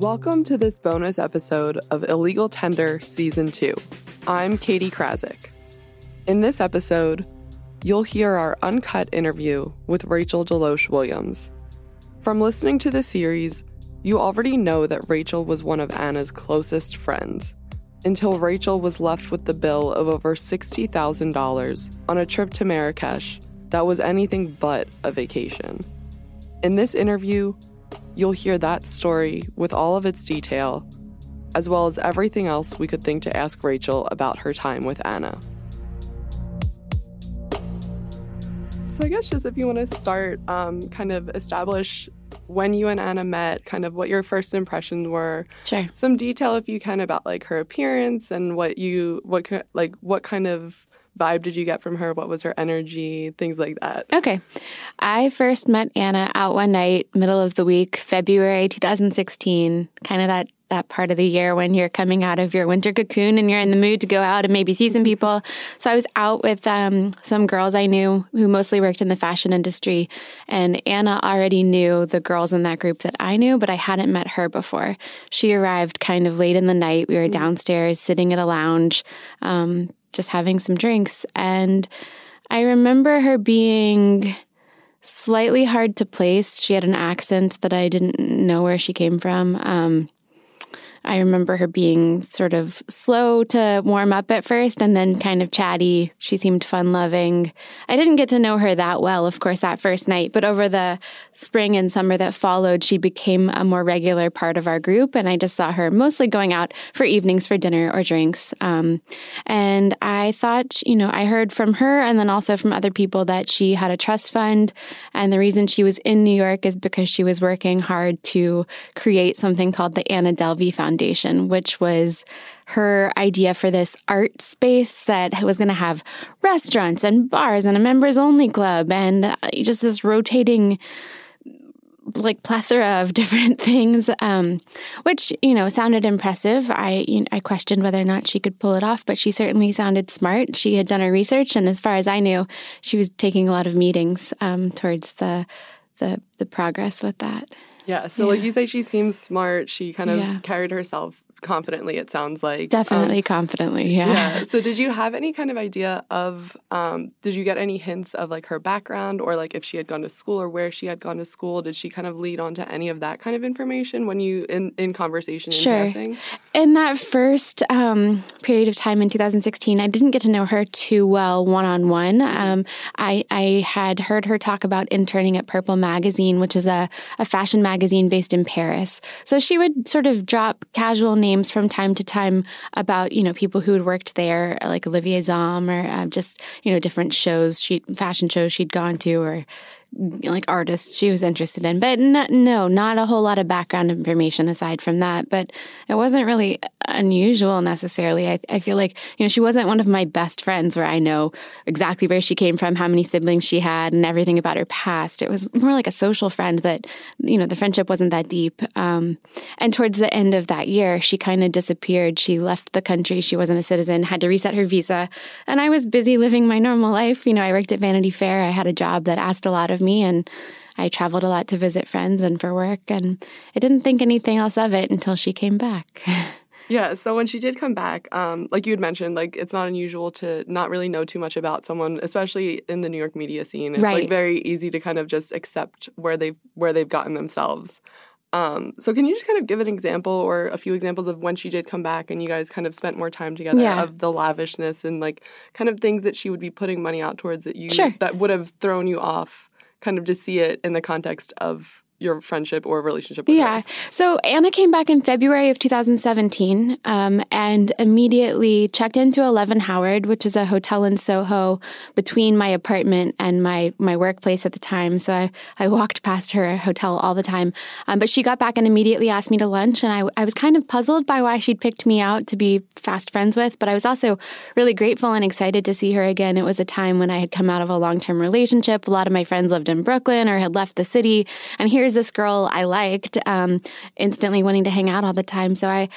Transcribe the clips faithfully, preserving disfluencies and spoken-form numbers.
Welcome to this bonus episode of Illegal Tender Season two. I'm Katie Krasick. In this episode, you'll hear our uncut interview with Rachel DeLoache Williams. From listening to the series, you already know that Rachel was one of Anna's closest friends, until Rachel was left with the bill of over sixty thousand dollars on a trip to Marrakesh that was anything but a vacation. In this interview, you'll hear that story with all of its detail, as well as everything else we could think to ask Rachel about her time with Anna. So I guess just if you want to start, um, kind of establish when you and Anna met, kind of what your first impressions were. Sure. Some detail, if you can, about like her appearance and what you, what like what kind of vibe did you get from her? What was her energy? Things like that. Okay. I first met Anna out one night, middle of the week, February two thousand sixteen, kind of that, that part of the year when you're coming out of your winter cocoon and you're in the mood to go out and maybe see some people. So I was out with um, some girls I knew who mostly worked in the fashion industry, and Anna already knew the girls in that group that I knew, but I hadn't met her before. She arrived kind of late in the night. We were downstairs sitting at a lounge, um, just having some drinks. And I remember her being slightly hard to place. She had an accent that I didn't know where she came from. Um, I remember her being sort of slow to warm up at first and then kind of chatty. She seemed fun-loving. I didn't get to know her that well, of course, that first night, but over the spring and summer that followed, she became a more regular part of our group, and I just saw her mostly going out for evenings for dinner or drinks. Um, and I thought, you know, I heard from her and then also from other people that she had a trust fund, and the reason she was in New York is because she was working hard to create something called the Anna Delvey Foundation. Foundation, which was her idea for this art space that was going to have restaurants and bars and a members only club and just this rotating like plethora of different things, um, which, you know, sounded impressive. I you know, I questioned whether or not she could pull it off, but she certainly sounded smart. She had done her research, and as far as I knew, she was taking a lot of meetings um, towards the, the the progress with that. Yeah, so yeah. Like you say, she seems smart. She kind of yeah. carried herself confidently, it sounds like. Definitely um, confidently, yeah. yeah. So did you have any kind of idea of, um, did you get any hints of like her background or like if she had gone to school or where she had gone to school? Did she kind of lead on to any of that kind of information when you, in, in conversation? Sure. In passing? In that first um, period of time in two thousand sixteen, I didn't get to know her too well one-on-one. Um, I, I had heard her talk about interning at Purple Magazine, which is a, a fashion magazine based in Paris. So she would sort of drop casual names names from time to time about, you know, people who had worked there, like Olivier Zahm, or uh, just, you know, different shows, she fashion shows she'd gone to, or like artists she was interested in. But no, no, not a whole lot of background information aside from that. But it wasn't really unusual necessarily. I, I feel like, you know, she wasn't one of my best friends where I know exactly where she came from, how many siblings she had, and everything about her past. It was more like a social friend that, you know, the friendship wasn't that deep. Um, and towards the end of that year, she kind of disappeared. She left the country. She wasn't a citizen, had to reset her visa. And I was busy living my normal life. You know, I worked at Vanity Fair. I had a job that asked a lot of me, and I traveled a lot to visit friends and for work, and I didn't think anything else of it until she came back. Yeah, so when she did come back, um, like you had mentioned, like it's not unusual to not really know too much about someone, especially in the New York media scene. It's right. Like very easy to kind of just accept where they've where they've gotten themselves. Um, so can you just kind of give an example or a few examples of when she did come back and you guys kind of spent more time together, yeah. of the lavishness and like kind of things that she would be putting money out towards that you sure. that would have thrown you off, kind of to see it in the context of your friendship or relationship with yeah. her. So Anna came back in February of two thousand seventeen um, and immediately checked into Eleven Howard, which is a hotel in Soho between my apartment and my, my workplace at the time. So I, I walked past her hotel all the time. Um, but she got back and immediately asked me to lunch. And I, I was kind of puzzled by why she'd picked me out to be fast friends with. But I was also really grateful and excited to see her again. It was a time when I had come out of a long-term relationship. A lot of my friends lived in Brooklyn or had left the city. And here's this girl I liked, um, instantly wanting to hang out all the time. So I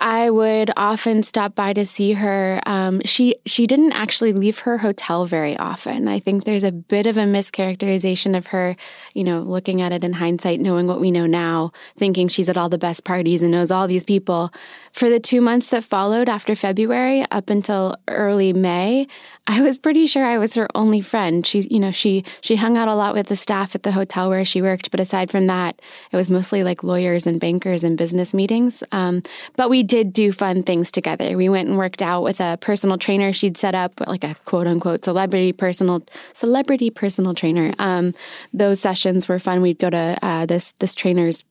I would often stop by to see her. Um, she she didn't actually leave her hotel very often. I think there's a bit of a mischaracterization of her, you know, looking at it in hindsight, knowing what we know now, thinking she's at all the best parties and knows all these people. For the two months that followed after February up until early May, I was pretty sure I was her only friend. She's, you know, she she hung out a lot with the staff at the hotel where she worked, but aside from that, it was mostly like lawyers and bankers and business meetings. Um, but we did do fun things together. We went and worked out with a personal trainer she'd set up, like a quote unquote celebrity personal celebrity personal trainer. Um, those sessions were fun. We'd go to uh, this this trainer's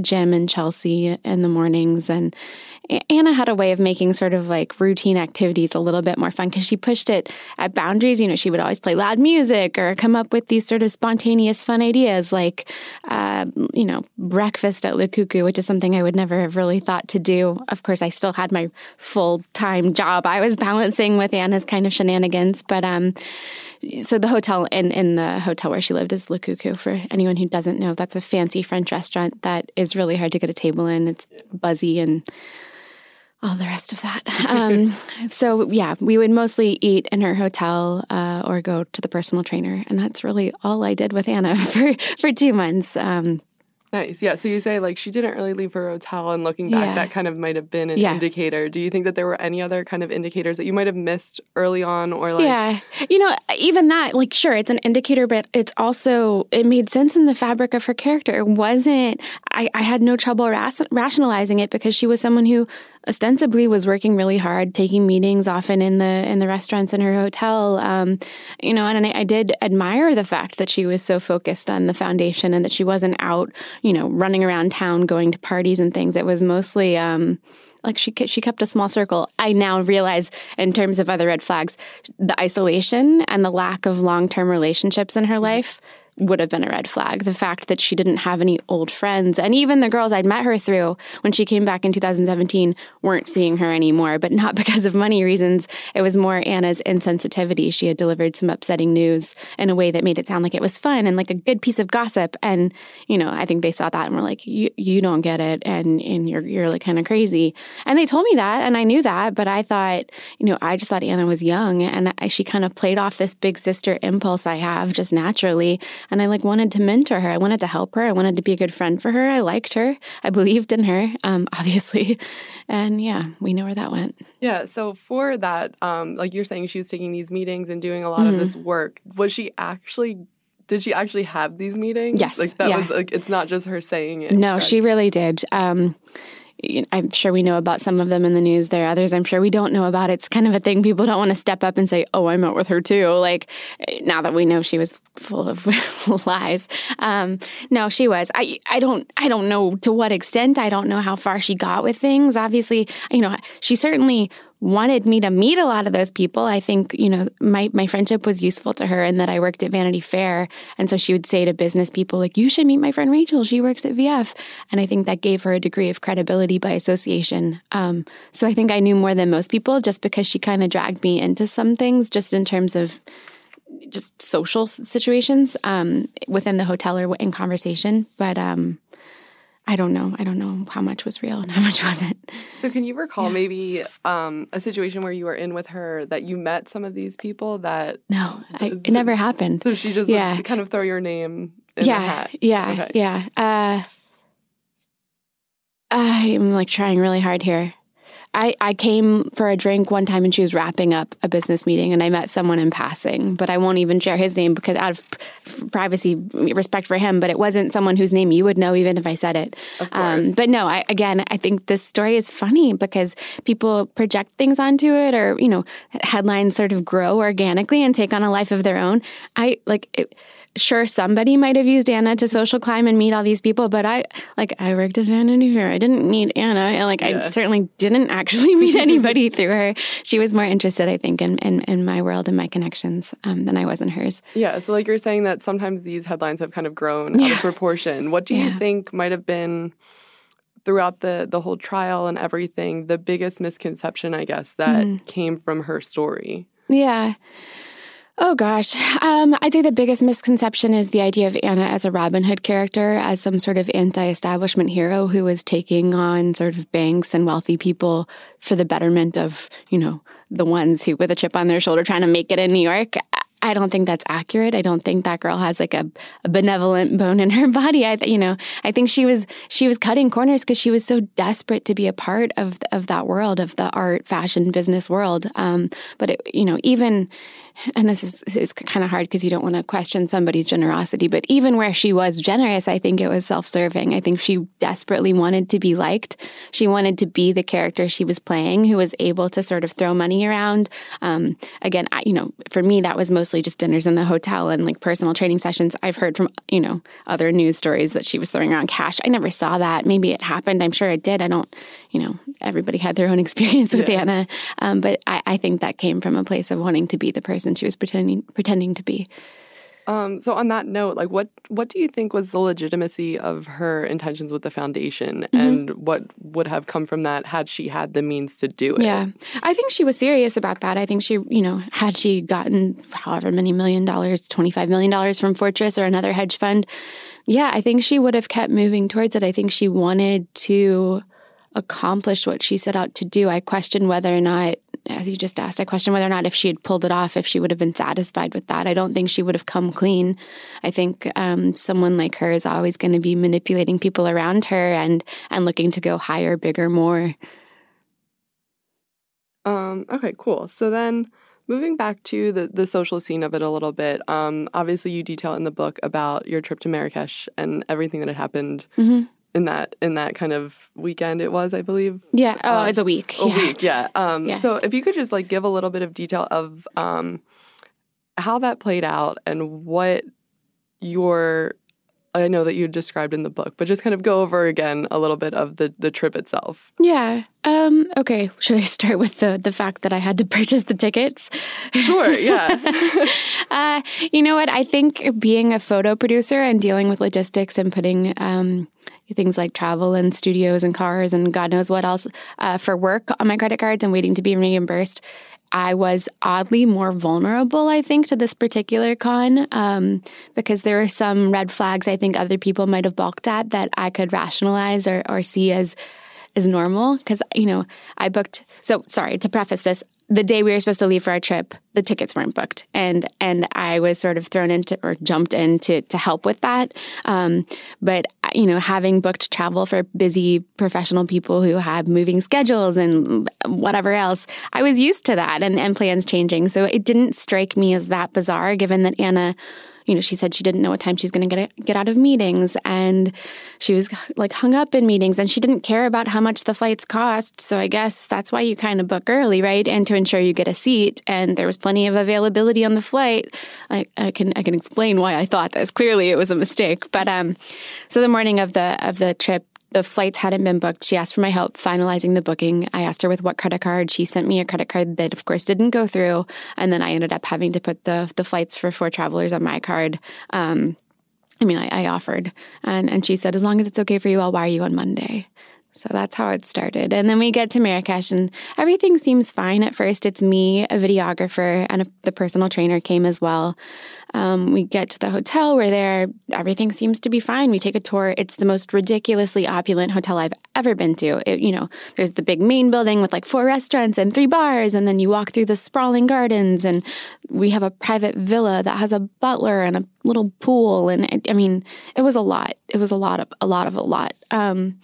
gym in Chelsea in the mornings, and Anna had a way of making sort of like routine activities a little bit more fun because she pushed it at boundaries. You know, she would always play loud music or come up with these sort of spontaneous fun ideas like, uh, you know, breakfast at Le Coucou, which is something I would never have really thought to do. Of course, I still had my full-time job I was balancing with Anna's kind of shenanigans. But um, so the hotel in, in the hotel where she lived is Le Coucou. For anyone who doesn't know, that's a fancy French restaurant that is really hard to get a table in. It's buzzy and all the rest of that. Um, so, yeah, we would mostly eat in her hotel uh, or go to the personal trainer. And that's really all I did with Anna for, for two months. Um, nice. Yeah. So you say, like, she didn't really leave her hotel. And looking back, yeah. that kind of might have been an yeah. indicator. Do you think that there were any other kind of indicators that you might have missed early on? Or like, yeah. You know, even that, like, sure, it's an indicator, but it's also, it made sense in the fabric of her character. It wasn't, I, I had no trouble ras- rationalizing it because she was someone who ostensibly was working really hard, taking meetings often in the in the restaurants in her hotel, um, you know, and, and I did admire the fact that she was so focused on the foundation and that she wasn't out, you know, running around town, going to parties and things. It was mostly um, like she she kept a small circle. I now realize in terms of other red flags, the isolation and the lack of long-term relationships in her life would have been a red flag. The fact that she didn't have any old friends, and even the girls I'd met her through when she came back in two thousand seventeen weren't seeing her anymore, but not because of money reasons. It was more Anna's insensitivity. She had delivered some upsetting news in a way that made it sound like it was fun and like a good piece of gossip. And, you know, I think they saw that and were like, you you don't get it. And, and you're, you're like kind of crazy. And they told me that, and I knew that, but I thought, you know, I just thought Anna was young, and I, she kind of played off this big sister impulse I have just naturally. And I, like, wanted to mentor her. I wanted to help her. I wanted to be a good friend for her. I liked her. I believed in her, um, obviously. And, yeah, we know where that went. Yeah. So for that, um, like you're saying, she was taking these meetings and doing a lot mm-hmm. of this work. Was she actually Did she actually have these meetings? Yes. Like, that yeah. was, like, it's not just her saying it. No, correct? She really did. Um I'm sure we know about some of them in the news. There are others I'm sure we don't know about. It's kind of a thing people don't want to step up and say, oh, I'm out with her too. Like, now that we know she was full of lies. Um, no, she was. I I don't I don't know to what extent. I don't know how far she got with things. Obviously, you know, she certainly wanted me to meet a lot of those people. I think, you know, my, my friendship was useful to her in that I worked at Vanity Fair. And so she would say to business people, like, you should meet my friend Rachel. She works at V F. And I think that gave her a degree of credibility by association. Um, so I think I knew more than most people just because she kind of dragged me into some things just in terms of just social situations um, within the hotel or in conversation. But um I don't know. I don't know how much was real and how much wasn't. So can you recall yeah. maybe um, a situation where you were in with her that you met some of these people that... No, I, it never happened. So she just yeah. would kind of throw your name in yeah, the hat. Yeah, okay. yeah, yeah. Uh, I'm like trying really hard here. I, I came for a drink one time and she was wrapping up a business meeting and I met someone in passing, but I won't even share his name because out of p- privacy, respect for him, but it wasn't someone whose name you would know even if I said it. Of course. Um, but no, I, again, I think this story is funny because people project things onto it or, you know, headlines sort of grow organically and take on a life of their own. I like it. Sure, somebody might have used Anna to social climb and meet all these people, but I, like, I worked at Vanity Fair. I didn't meet Anna, and like, yeah. I certainly didn't actually meet anybody through her. She was more interested, I think, in, in, in my world and my connections um, than I was in hers. Yeah, so like you're saying that sometimes these headlines have kind of grown yeah. out of proportion. What do you yeah. think might have been, throughout the, the whole trial and everything, the biggest misconception, I guess, that mm. came from her story? Yeah. Oh, gosh. Um, I'd say the biggest misconception is the idea of Anna as a Robin Hood character, as some sort of anti-establishment hero who was taking on sort of banks and wealthy people for the betterment of, you know, the ones who with a chip on their shoulder trying to make it in New York. I don't think that's accurate. I don't think that girl has like a, a benevolent bone in her body. I, th- you know, I think she was she was cutting corners because she was so desperate to be a part of the, of that world, of the art, fashion, business world. Um, but it, you know, even. And this is, is kind of hard because you don't want to question somebody's generosity. But even where she was generous, I think it was self-serving. I think she desperately wanted to be liked. She wanted to be the character she was playing, who was able to sort of throw money around. Um, again, I, you know, for me, that was mostly just dinners in the hotel and like personal training sessions. I've heard from, you know, other news stories that she was throwing around cash. I never saw that. Maybe it happened. I'm sure it did. I don't, you know, everybody had their own experience with yeah. Anna. Um, but I, I think that came from a place of wanting to be the person she was pretending pretending to be. Um, so on that note, like what what do you think was the legitimacy of her intentions with the foundation, mm-hmm. and what would have come from that had she had the means to do it? Yeah, I think she was serious about that. I think she, you know, had she gotten however many million dollars, twenty-five million dollars from Fortress or another hedge fund, yeah, I think she would have kept moving towards it. I think she wanted to accomplish what she set out to do. I question whether or not, as you just asked, I question whether or not if she had pulled it off, if she would have been satisfied with that. I don't think she would have come clean. I think um, someone like her is always going to be manipulating people around her and and looking to go higher, bigger, more. Um, okay, cool. So then moving back to the, the social scene of it a little bit, um, obviously you detail in the book about your trip to Marrakesh and everything that had happened mm-hmm. In that in that kind of weekend it was, I believe. Yeah. Oh, um, it was a week. A yeah. week, yeah. Um, yeah. So if you could just, like, give a little bit of detail of um, how that played out and what your – I know that you described in the book, but just kind of go over again a little bit of the, the trip itself. Yeah. Um, okay. Should I start with the, the fact that I had to purchase the tickets? Sure, yeah. uh, you know what? I think being a photo producer and dealing with logistics and putting um, – things like travel and studios and cars and God knows what else uh, for work on my credit cards and waiting to be reimbursed, I was oddly more vulnerable, I think, to this particular con um, because there were some red flags I think other people might have balked at that I could rationalize or, or see as as normal because, you know, I booked. So sorry, to preface this, the day we were supposed to leave for our trip, the tickets weren't booked. And and I was sort of thrown into or jumped in to, to help with that. Um, but, you know, having booked travel for busy professional people who have moving schedules and whatever else, I was used to that and, and plans changing. So it didn't strike me as that bizarre, given that Anna, you know, she said she didn't know what time she's going to get get out of meetings, and she was like hung up in meetings, and she didn't care about how much the flights cost. So I guess that's why you kind of book early, right? And to ensure you get a seat. And there was plenty of availability on the flight. I, I can I can explain why I thought this. Clearly, it was a mistake. But um, so the morning of the of the trip, the flights hadn't been booked. She asked for my help finalizing the booking. I asked her with what credit card. She sent me a credit card that, of course, didn't go through. And then I ended up having to put the the flights for four travelers on my card. Um, I mean, I, I offered. And, and she said, as long as it's okay for you, I'll wire you on Monday. So that's how it started. And then we get to Marrakesh, and everything seems fine at first. It's me, a videographer, and a, the personal trainer came as well. Um, we get to the hotel. We're there. Everything seems to be fine. We take a tour. It's the most ridiculously opulent hotel I've ever been to. It, you know, there's the big main building with like four restaurants and three bars, and then you walk through the sprawling gardens, and we have a private villa that has a butler and a little pool. And it, I mean, it was a lot. It was a lot of a lot of a lot. Um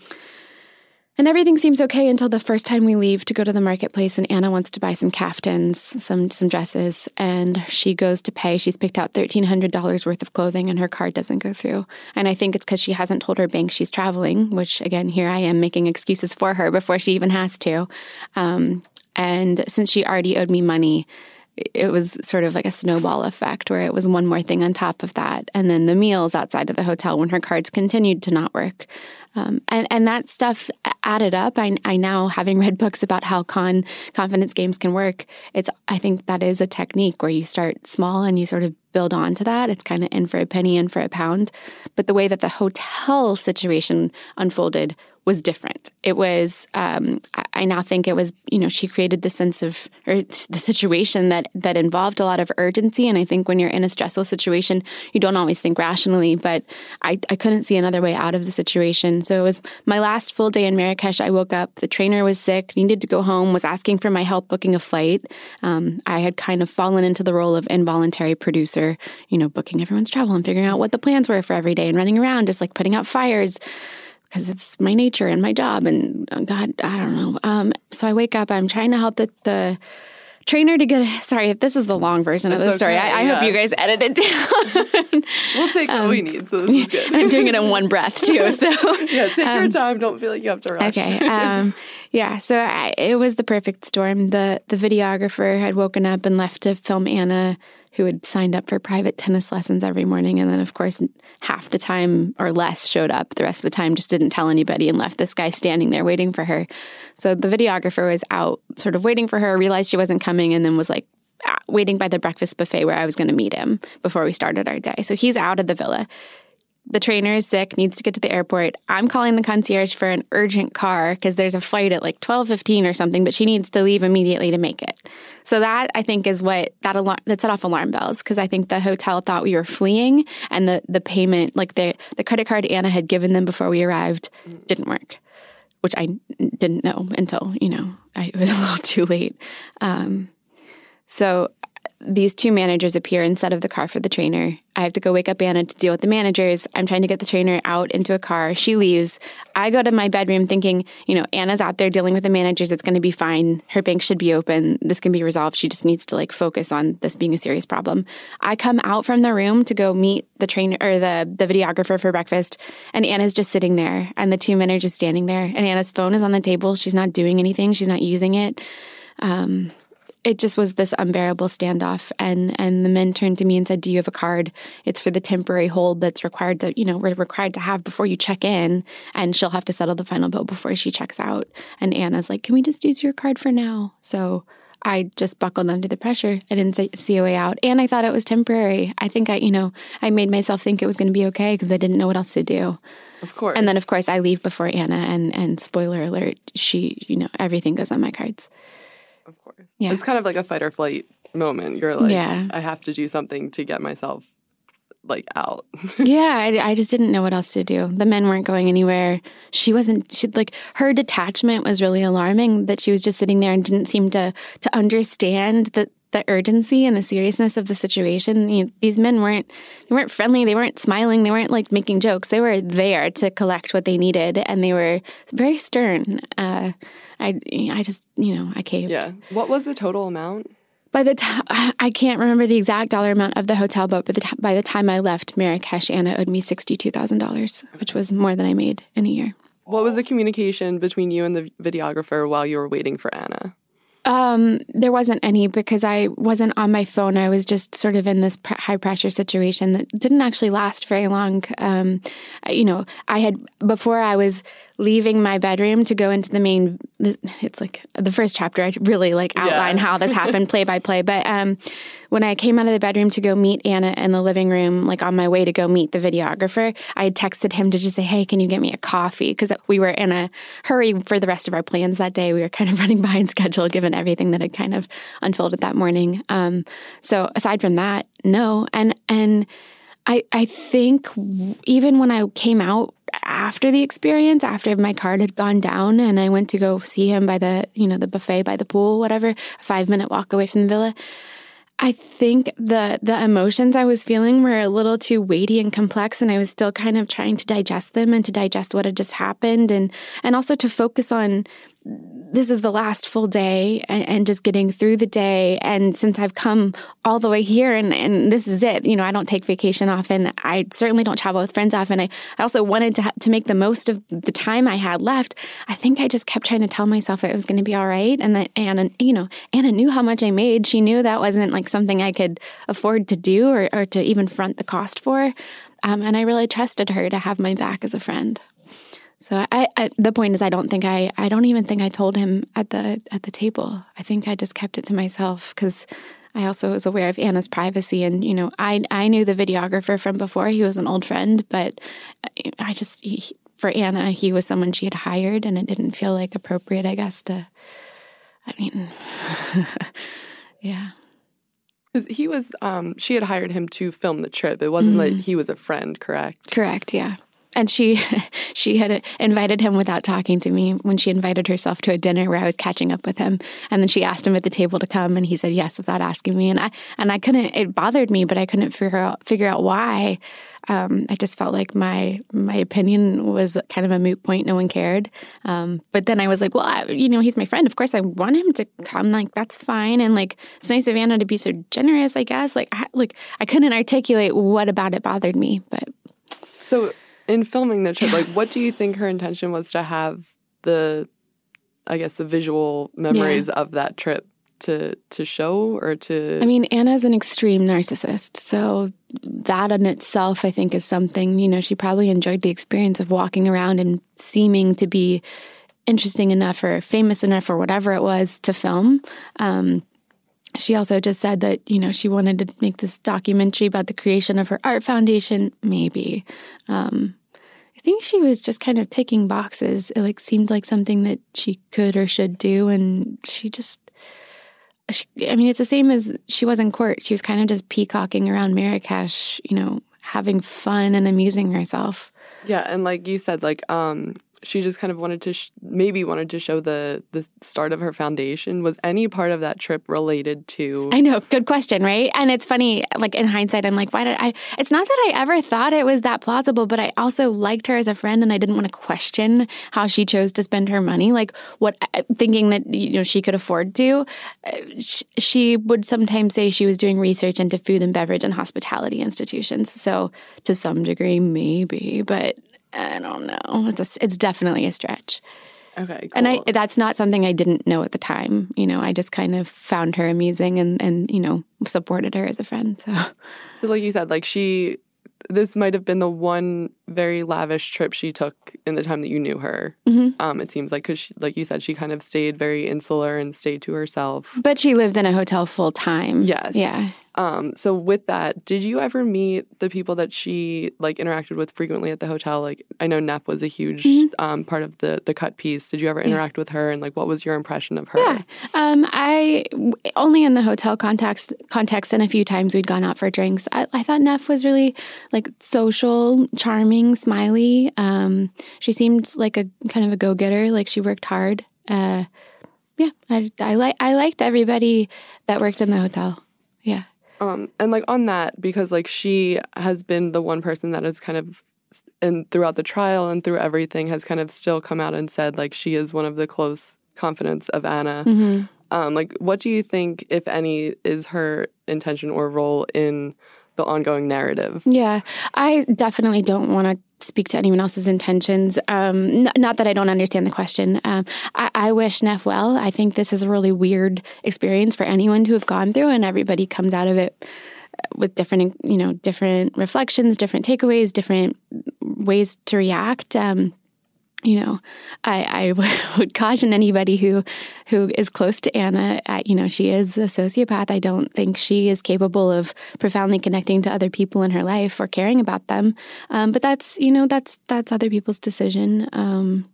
And everything seems okay until the first time we leave to go to the marketplace, and Anna wants to buy some caftans, some some dresses, and she goes to pay. She's picked out thirteen hundred dollars worth of clothing, and her card doesn't go through. And I think it's because she hasn't told her bank she's traveling, which, again, here I am making excuses for her before she even has to. Um, and since she already owed me money, it was sort of like a snowball effect where it was one more thing on top of that. And then the meals outside of the hotel when her cards continued to not work. Um, and, and that stuff added up. I, I now, having read books about how con confidence games can work, it's I think that is a technique where you start small and you sort of build onto that. It's kind of in for a penny, in for a pound. But the way that the hotel situation unfolded was different. It was, um, I, I now think it was, you know, she created the sense of, or the situation that, that involved a lot of urgency. And I think when you're in a stressful situation, you don't always think rationally, but I, I couldn't see another way out of the situation. So it was my last full day in Marrakesh. I woke up, the trainer was sick, needed to go home, was asking for my help booking a flight. Um, I had kind of fallen into the role of involuntary producer, you know, booking everyone's travel and figuring out what the plans were for every day and running around, just like putting out fires, because it's my nature and my job, and oh God, I don't know. Um, so I wake up, I'm trying to help the, the trainer to get, sorry, if this is the long version That's of the okay, story, I, I yeah. hope you guys edit it down. We'll take um, what we need, so this is good. I'm doing it in one breath, too, so. Yeah, take um, your time, don't feel like you have to rush. Okay, um, yeah, so I, it was the perfect storm. The, the videographer had woken up and left to film Anna, who had signed up for private tennis lessons every morning. And then, of course, half the time or less showed up. The rest of the time just didn't tell anybody and left this guy standing there waiting for her. So the videographer was out sort of waiting for her, realized she wasn't coming, and then was like waiting by the breakfast buffet where I was going to meet him before we started our day. So he's out of the villa. The trainer is sick, needs to get to the airport. I'm calling the concierge for an urgent car because there's a flight at like twelve fifteen or something, but she needs to leave immediately to make it. So that, I think, is what that alarm that set off alarm bells, because I think the hotel thought we were fleeing, and the, the payment, like the, the credit card Anna had given them before we arrived, didn't work, which I didn't know until, you know, I, it was a little too late. Um, so... These two managers appear instead of the car for the trainer. I have to go wake up Anna to deal with the managers. I'm trying to get the trainer out into a car. She leaves. I go to my bedroom thinking, you know, Anna's out there dealing with the managers. It's going to be fine. Her bank should be open. This can be resolved. She just needs to like focus on this being a serious problem. I come out from the room to go meet the trainer or the, the videographer for breakfast, and Anna's just sitting there, and the two men are just standing there, and Anna's phone is on the table. She's not doing anything. She's not using it. Um... It just was this unbearable standoff, and, and the men turned to me and said, "Do you have a card? It's for the temporary hold that's required to, you know, we're required to have before you check in, and she'll have to settle the final bill before she checks out." And Anna's like, "Can we just use your card for now?" So I just buckled under the pressure. I didn't say, see a way out, and I thought it was temporary. I think I, you know, I made myself think it was going to be okay because I didn't know what else to do. Of course. And then, of course, I leave before Anna, and and spoiler alert, she, you know, everything goes on my cards. Of course. Yeah. It's kind of like a fight or flight moment. You're like, yeah. I have to do something to get myself, like, out. yeah, I, I just didn't know what else to do. The men weren't going anywhere. She wasn't, she, like, her detachment was really alarming, that she was just sitting there and didn't seem to, to understand that the urgency and the seriousness of the situation. You know, these men weren't, they weren't friendly. They weren't smiling. They weren't like making jokes. They were there to collect what they needed, and they were very stern. Uh, I, I just, you know, I caved. Yeah. What was the total amount? By the time, I can't remember the exact dollar amount of the hotel, but by the, t- by the time I left Marrakesh, Anna owed me sixty-two thousand dollars, which was more than I made in a year. What was the communication between you and the videographer while you were waiting for Anna? Um, there wasn't any, because I wasn't on my phone. I was just sort of in this pr- high-pressure situation that didn't actually last very long. Um, you know, I had, before I was leaving my bedroom to go into the main, it's like the first chapter, I really like outline yeah. how this happened play by play. But um, when I came out of the bedroom to go meet Anna in the living room, like on my way to go meet the videographer, I had texted him to just say, "Hey, can you get me a coffee?" Because we were in a hurry for the rest of our plans that day. We were kind of running behind schedule given everything that had kind of unfolded that morning. Um, so aside from that, no. And, and I, I think even when I came out, after the experience, after my card had gone down and I went to go see him by the, you know, the buffet by the pool, whatever, a five-minute walk away from the villa, I think the the emotions I was feeling were a little too weighty and complex, and I was still kind of trying to digest them and to digest what had just happened, and, and also to focus on this is the last full day, and, and just getting through the day. And since I've come all the way here, and, and this is it, you know, I don't take vacation often. I certainly don't travel with friends often. I, I also wanted to ha- to make the most of the time I had left. I think I just kept trying to tell myself it was going to be all right. And that Anna, you know, Anna knew how much I made. She knew that wasn't like something I could afford to do, or, or to even front the cost for. Um, and I really trusted her to have my back as a friend. So I, I, the point is, I don't think I, I don't even think I told him at the at the table. I think I just kept it to myself, because I also was aware of Anna's privacy. And, you know, I I knew the videographer from before. He was an old friend, but I just, he, for Anna, he was someone she had hired, and it didn't feel like appropriate, I guess, to, I mean, yeah. He was, um, she had hired him to film the trip. It wasn't mm-hmm. like he was a friend, correct? Correct, yeah. And she she had invited him without talking to me when she invited herself to a dinner where I was catching up with him. And then she asked him at the table to come, and he said yes without asking me. And I and I couldn't, it bothered me, but I couldn't figure out, figure out why. Um, I just felt like my my opinion was kind of a moot point. No one cared. Um, but then I was like, well, I, you know, he's my friend. Of course, I want him to come. Like, that's fine. And, like, it's nice of Anna to be so generous, I guess. Like, I, like, I couldn't articulate what about it bothered me. But so in filming the trip, like, what do you think her intention was to have the, I guess, the visual memories yeah. of that trip? To, to show or to... I mean, Anna's an extreme narcissist, so that in itself, I think, is something, you know, she probably enjoyed the experience of walking around and seeming to be interesting enough or famous enough or whatever it was to film. Um, she also just said that, you know, she wanted to make this documentary about the creation of her art foundation, maybe. Um, I think she was just kind of ticking boxes. It, like, seemed like something that she could or should do, and she just... She, I mean, it's the same as she was in court. She was kind of just peacocking around Marrakesh, you know, having fun and amusing herself. Yeah, and like you said, like um, she just kind of wanted to sh- maybe wanted to show the, the start of her foundation. Was any part of that trip related to... I know, good question, right? And it's funny, like in hindsight, I'm like, why did I... It's not that I ever thought it was that plausible, but I also liked her as a friend, and I didn't want to question how she chose to spend her money. Like, what, thinking that, you know, she could afford to... She would sometimes say she was doing research into food and beverage and hospitality institutions. So to some degree, maybe, but I don't know. It's a, it's definitely a stretch. Okay, cool. And I, that's not something I didn't know at the time. You know, I just kind of found her amusing and, and you know, supported her as a friend. So, so like you said, like she, this might have been the one very lavish trip she took in the time that you knew her. Mm-hmm. Um, it seems like, because like you said, she kind of stayed very insular and stayed to herself. But she lived in a hotel full time. Yes. Yeah. Um, so with that, did you ever meet the people that she, like, interacted with frequently at the hotel? Like, I know Neff was a huge mm-hmm. um, part of the, the cut piece. Did you ever interact yeah. with her? And, like, what was your impression of her? Yeah. Um, I, only in the hotel context, context, and a few times we'd gone out for drinks. I, I thought Neff was really, like, social, charming, smiley. Um, she seemed like a kind of a go-getter. Like, she worked hard. Uh, yeah. I, I, li- I liked everybody that worked in the hotel. Yeah. Um, and, like, on that, because, like, she has been the one person that has kind of, and throughout the trial and through everything, has kind of still come out and said, like, she is one of the close confidants of Anna. Mm-hmm. Um, like, what do you think, if any, is her intention or role in the ongoing narrative? Yeah, I definitely don't want to speak to anyone else's intentions. Um, n- not that I don't understand the question. Um, I-, I wish Neff well. I think this is a really weird experience for anyone to have gone through, and everybody comes out of it with different, you know, different reflections, different takeaways, different ways to react. Um, you know, I, I would caution anybody who who is close to Anna. Uh, you know, she is a sociopath. I don't think she is capable of profoundly connecting to other people in her life or caring about them. Um, but that's, you know, that's that's other people's decision. Um,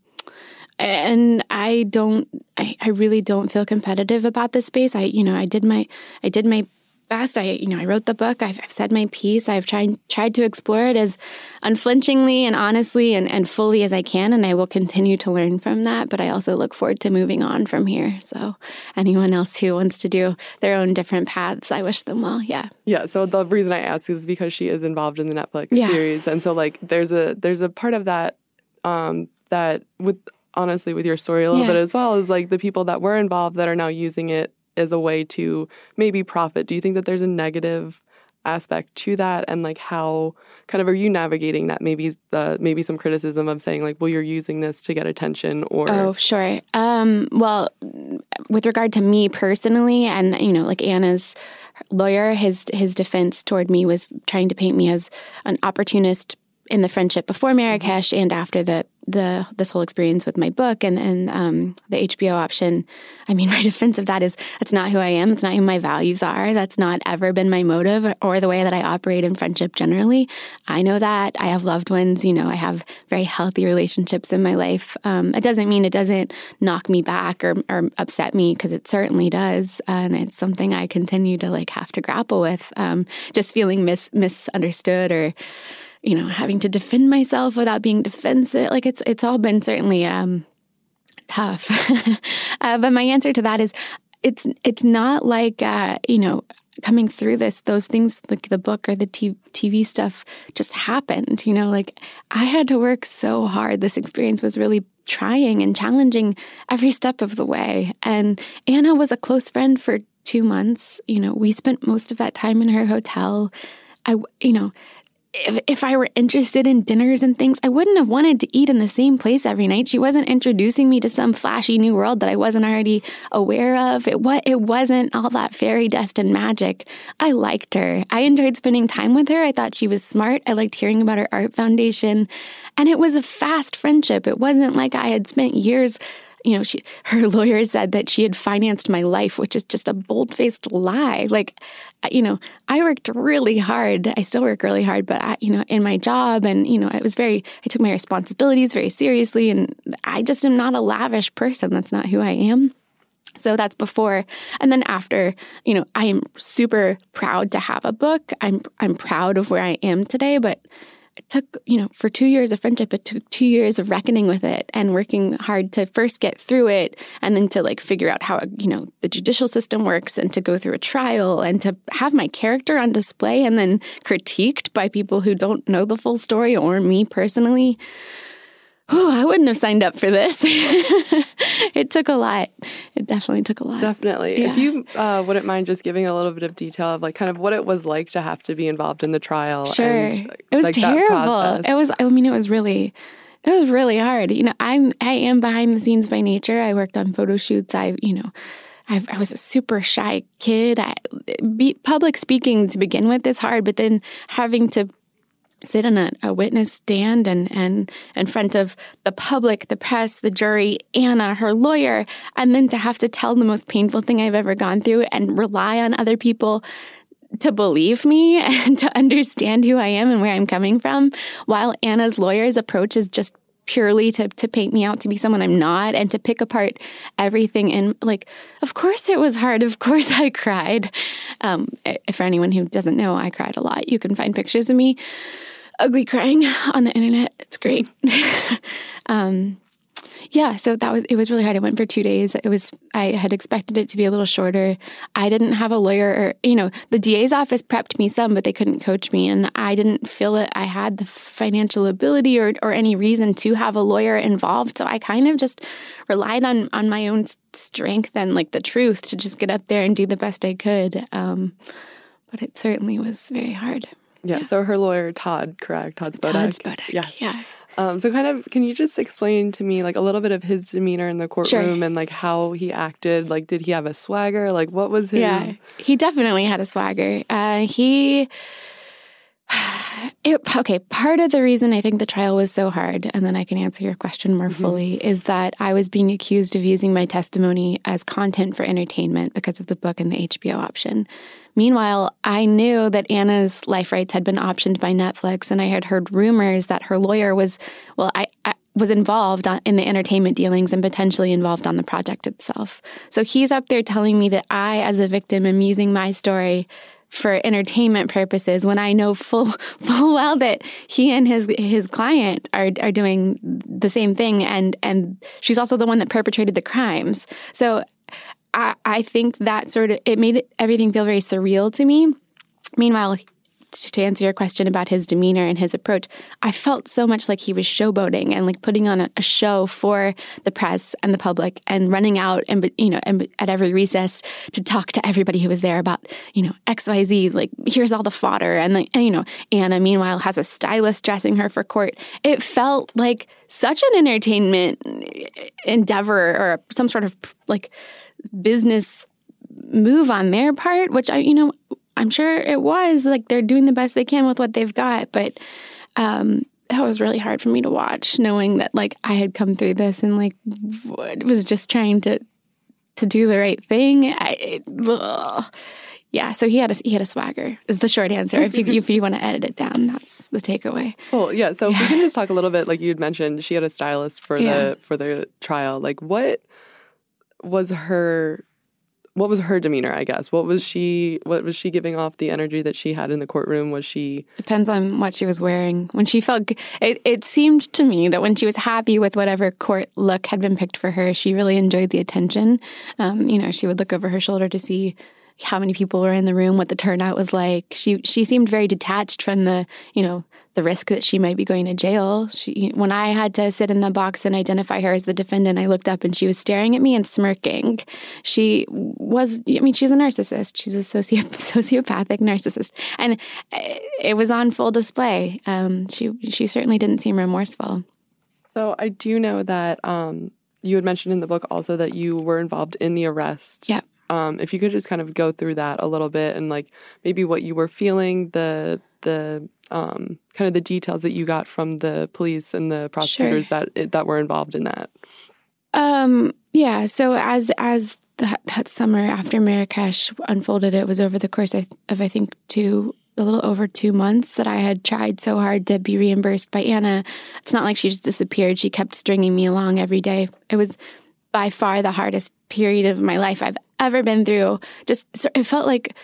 and I don't, I, I really don't feel competitive about this space. I, you know, I did my, I did my best. I, you know, I wrote the book. I've, I've said my piece. I've tried tried to explore it as unflinchingly and honestly and, and fully as I can, and I will continue to learn from that. But I also look forward to moving on from here. So anyone else who wants to do their own different paths, I wish them well. Yeah. Yeah. So the reason I ask is because she is involved in the Netflix yeah. series, and so like there's a there's a part of that um, that with honestly with your story a little yeah. bit as well is like the people that were involved that are now using it as a way to maybe profit. Do you think that there's a negative aspect to that? And like how kind of are you navigating that? Maybe uh, maybe some criticism of saying like, well, you're using this to get attention or... Oh, sure. Um, well, with regard to me personally and, you know, like Anna's lawyer, his his defense toward me was trying to paint me as an opportunist in the friendship before Marrakesh and after the the this whole experience with my book and, and um, the H B O option, I mean, my defense of that is that's not who I am. It's not who my values are. That's not ever been my motive or the way that I operate in friendship generally. I know that. I have loved ones. You know, I have very healthy relationships in my life. Um, it doesn't mean it doesn't knock me back or, or upset me, because it certainly does. Uh, and it's something I continue to like have to grapple with, um, just feeling mis- misunderstood or, you know, having to defend myself without being defensive. Like it's it's all been certainly um, tough. uh, but my answer to that is it's it's not like, uh, you know, coming through this, those things like the book or the T V stuff just happened. You know, like I had to work so hard. This experience was really trying and challenging every step of the way. And Anna was a close friend for two months. You know, we spent most of that time in her hotel. I, you know, If, if I were interested in dinners and things, I wouldn't have wanted to eat in the same place every night. She wasn't introducing me to some flashy new world that I wasn't already aware of. It, what, it wasn't all that fairy dust and magic. I liked her. I enjoyed spending time with her. I thought she was smart. I liked hearing about her art foundation. And it was a fast friendship. It wasn't like I had spent years. You know, she, her lawyer said that she had financed my life, which is just a bold-faced lie. Like, you know, I worked really hard. I still work really hard, but I, you know, in my job and, you know, I was very, I took my responsibilities very seriously, and I just am not a lavish person. That's not who I am. So that's before. And then after, you know, I am super proud to have a book. I'm, I'm proud of where I am today, but it took, you know, for two years of friendship, it took two years of reckoning with it and working hard to first get through it, and then to like figure out how, you know, the judicial system works, and to go through a trial, and to have my character on display and then critiqued by people who don't know the full story or me personally. Oh, I wouldn't have signed up for this. It took a lot. It definitely took a lot. Definitely. Yeah. If you uh, wouldn't mind just giving a little bit of detail of like kind of what it was like to have to be involved in the trial. Sure. And, it was like, terrible. It was, I mean, it was really, it was really hard. You know, I'm, I am behind the scenes by nature. I worked on photo shoots. I, you know, I've, I was a super shy kid. I, be, public speaking to begin with is hard, but then having to sit in a, a witness stand and, and in front of the public, the press, the jury, Anna, her lawyer, and then to have to tell the most painful thing I've ever gone through and rely on other people to believe me and to understand who I am and where I'm coming from, while Anna's lawyer's approach is just purely to, to paint me out to be someone I'm not and to pick apart everything. And like, of course it was hard. Of course I cried. Um, for anyone who doesn't know, I cried a lot. You can find pictures of me ugly crying on the internet. It's great. um, yeah. So that was, it was really hard. I went for two days. It was, I had expected it to be a little shorter. I didn't have a lawyer or, you know, the D A's office prepped me some, but they couldn't coach me. And I didn't feel that I had the financial ability or, or any reason to have a lawyer involved. So I kind of just relied on, on my own strength and like the truth to just get up there and do the best I could. Um, but it certainly was very hard. Yeah, yeah. So her lawyer, Todd, correct? Todd Spodek. Todd Spodek, yes. Yeah. Um, so kind of, can you just explain to me like a little bit of his demeanor in the courtroom? Sure. And like how he acted? Like, did he have a swagger? Like, what was his? Yeah, he definitely had a swagger. Uh, he, it, okay, part of the reason I think the trial was so hard, and then I can answer your question more mm-hmm. fully, is that I was being accused of using my testimony as content for entertainment because of the book and the H B O option. Meanwhile, I knew that Anna's life rights had been optioned by Netflix, and I had heard rumors that her lawyer was, well, I, I was involved on, in the entertainment dealings and potentially involved on the project itself. So he's up there telling me that I, as a victim, am using my story for entertainment purposes when I know full full well that he and his his client are are doing the same thing, and and she's also the one that perpetrated the crimes. So I, I think that sort of, it made everything feel very surreal to me. Meanwhile, to answer your question about his demeanor and his approach, I felt so much like he was showboating and like putting on a, a show for the press and the public, and running out and, you know, and at every recess to talk to everybody who was there about, you know, X Y Z, like here's all the fodder. And, the, and you know, Anna, meanwhile, has a stylist dressing her for court. It felt like such an entertainment endeavor or some sort of like business move on their part, which I, you know, I'm sure it was like they're doing the best they can with what they've got. But um, that was really hard for me to watch, knowing that, like, I had come through this and, like, was just trying to to do the right thing. I, ugh. Yeah, so he had a, he had a swagger is the short answer. If you if you want to edit it down, that's the takeaway. Well, yeah, so yeah. If we can just talk a little bit, like you had mentioned, she had a stylist for yeah. the for the trial. Like, what was her... What was her demeanor, I guess? What was she What was she giving off, the energy that she had in the courtroom? Was she... Depends on what she was wearing. When she felt... It, it seemed to me that when she was happy with whatever court look had been picked for her, she really enjoyed the attention. Um, you know, she would look over her shoulder to see how many people were in the room, what the turnout was like. She she seemed very detached from the, you know, the risk that she might be going to jail. She, when I had to sit in the box and identify her as the defendant, I looked up and she was staring at me and smirking. She was, I mean, she's a narcissist. She's a soci- sociopathic narcissist. And it was on full display. Um, she, she certainly didn't seem remorseful. So I do know that um, you had mentioned in the book also that you were involved in the arrest. Yeah. Um, if you could just kind of go through that a little bit and, like, maybe what you were feeling, the the um, kind of the details that you got from the police and the prosecutors sure. that that were involved in that. Um, yeah. So as as that, that summer after Marrakesh unfolded, it was over the course of, of I think two. a little over two months that I had tried so hard to be reimbursed by Anna. It's not like she just disappeared. She kept stringing me along every day. It was by far the hardest period of my life I've ever been through. Just it felt like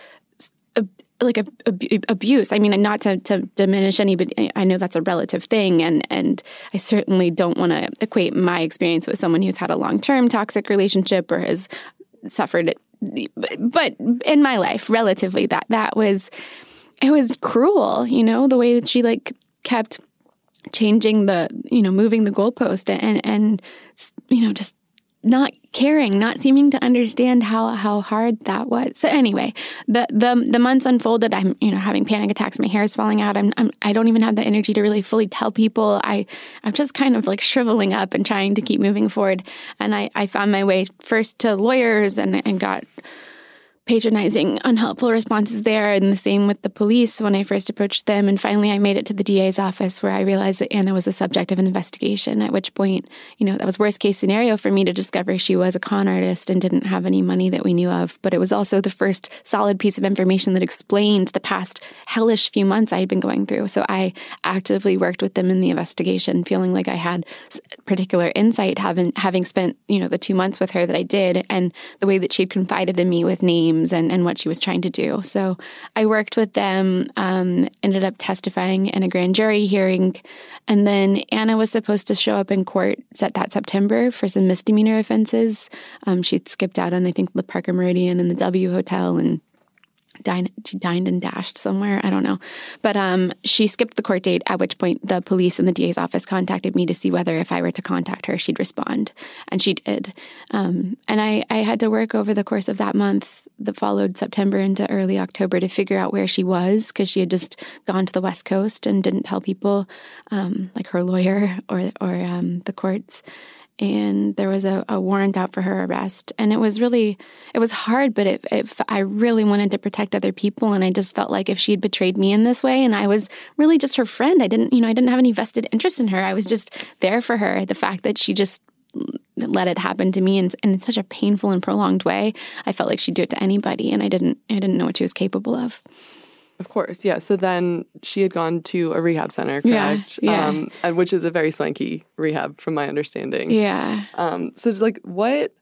like a, a, abuse. I mean, not to, to diminish anybody. I know that's a relative thing, and and I certainly don't want to equate my experience with someone who's had a long-term toxic relationship or has suffered it. But in my life, relatively, that that was... It was cruel, you know, the way that she, like, kept changing the, you know, moving the goalpost and, and you know, just not caring, not seeming to understand how, how hard that was. So anyway, the, the the months unfolded. I'm, you know, having panic attacks. My hair is falling out. I'm, I'm I don't even have the energy to really fully tell people. I, I'm just kind of like shriveling up and trying to keep moving forward. And I, I found my way first to lawyers and, and got... patronizing, unhelpful responses there, and the same with the police when I first approached them. And finally, I made it to the D A's office, where I realized that Anna was the subject of an investigation, at which point, you know, that was worst case scenario for me to discover she was a con artist and didn't have any money that we knew of. But it was also the first solid piece of information that explained the past hellish few months I had been going through. So I actively worked with them in the investigation, feeling like I had particular insight, having, having spent, you know, the two months with her that I did, and the way that she had confided in me with names And, and what she was trying to do. So I worked with them, um, ended up testifying in a grand jury hearing. And then Anna was supposed to show up in court set that September for some misdemeanor offenses. Um, she'd skipped out on, I think, the Parker Meridian and the W Hotel, and dined, she dined and dashed somewhere. I don't know. But um, she skipped the court date, at which point the police and the D A's office contacted me to see whether if I were to contact her, she'd respond. And she did. Um, and I, I had to work over the course of that month that followed September into early October to figure out where she was, because she had just gone to the West Coast and didn't tell people, um, like her lawyer or or um, the courts. And there was a, a warrant out for her arrest. And it was really, it was hard, but it, it, I really wanted to protect other people. And I just felt like if she had betrayed me in this way, and I was really just her friend, I didn't, you know, I didn't have any vested interest in her. I was just there for her. The fact that she just let it happen to me in, in such a painful and prolonged way, I felt like she'd do it to anybody, and I didn't I didn't know what she was capable of. Of course, yeah. So then she had gone to a rehab center, correct? Yeah, yeah. Um, and which is a very swanky rehab, from my understanding. Yeah. Um, so, like, what,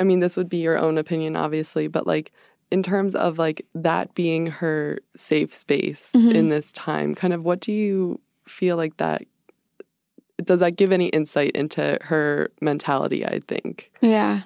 I mean, this would be your own opinion, obviously, but, like, in terms of, like, that being her safe space mm-hmm. in this time, kind of what do you feel like that does that give any insight into her mentality, I think? Yeah.